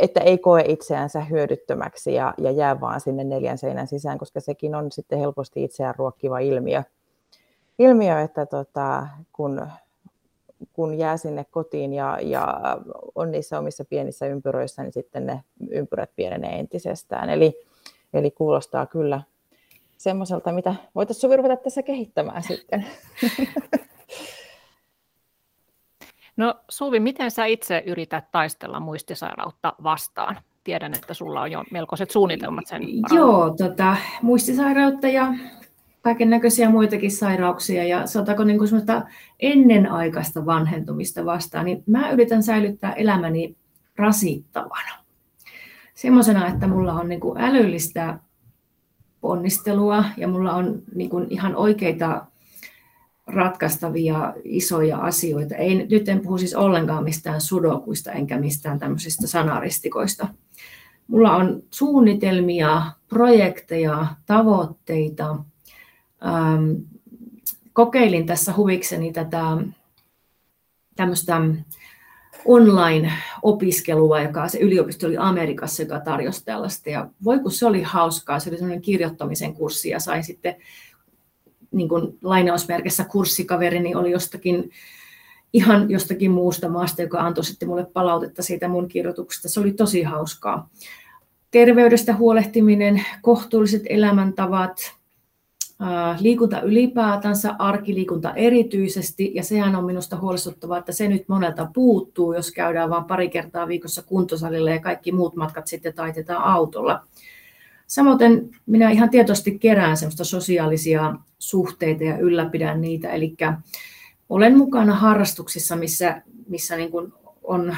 että ei koe itseänsä hyödyttömäksi ja, ja jää vaan sinne neljän seinän sisään, koska sekin on sitten helposti itseään ruokkiva ilmiö, ilmiö että tota, kun, kun jää sinne kotiin ja, ja on niissä omissa pienissä ympyröissä, niin sitten ne ympyrät pienenee entisestään. Eli, eli kuulostaa kyllä semmoiselta, mitä voitaisiin Suvi ruveta tässä kehittämään sitten. No Suvi, miten sä itse yrität taistella muistisairautta vastaan? Tiedän, että sulla on jo melkoiset suunnitelmat sen varaan. Joo, tota, muistisairautta ja kaikennäköisiä muitakin sairauksia ja sanotaanko niin kuin semmoista ennenaikaista vanhentumista vastaan, niin mä yritän säilyttää elämäni rasittavana. Semmoisena, että mulla on niin kuin älyllistä ponnistelua ja mulla on niin kuin ihan oikeita ratkaistavia isoja asioita. Ei, nyt en puhu siis ollenkaan mistään sudokuista enkä mistään tämmöisistä sanaristikoista. Mulla on suunnitelmia, projekteja, tavoitteita. Ähm, kokeilin tässä huvikseni tätä tämmöistä online-opiskelua, joka se yliopisto oli Amerikassa, joka tarjosi tällaista. Ja voi kun se oli hauskaa, se oli semmoinen kirjoittamisen kurssi ja sain sitten niin kuin lainausmerkissä kurssikaverini oli jostakin ihan jostakin muusta maasta, joka antoi sitten mulle palautetta siitä mun kirjoituksesta. Se oli tosi hauskaa. Terveydestä huolehtiminen, kohtuulliset elämäntavat, liikunta ylipäätänsä, arkiliikunta erityisesti, ja sehän on minusta huolestuttavaa, että se nyt monelta puuttuu, jos käydään vain pari kertaa viikossa kuntosalilla ja kaikki muut matkat sitten taitetaan autolla. Samoin minä ihan tietoisesti kerään semmoista sosiaalisia suhteita ja ylläpidän niitä, eli olen mukana harrastuksissa, missä, missä niin kuin on,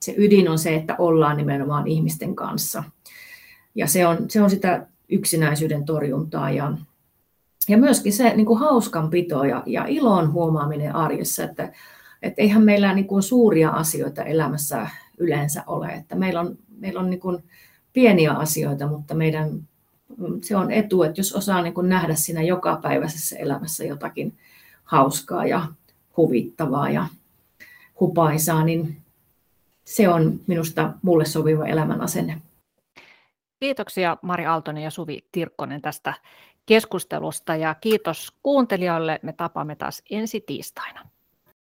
se ydin on se, että ollaan nimenomaan ihmisten kanssa. Ja se on, se on sitä yksinäisyyden torjuntaa ja Ja myöskin se niin kuin hauskanpito ja, ja ilon huomaaminen arjessa, että, että eihän meillä niin kuin suuria asioita elämässä yleensä ole. Että meillä on, meillä on niin kuin pieniä asioita, mutta meidän, se on etu, että jos osaa niin kuin nähdä siinä jokapäiväisessä elämässä jotakin hauskaa ja huvittavaa ja hupaisaa, niin se on minusta mulle sopiva elämän asenne. Kiitoksia Mari Aaltonen ja Suvi Tirkkonen tästä keskustelusta ja kiitos kuuntelijoille. Me tapaamme taas ensi tiistaina.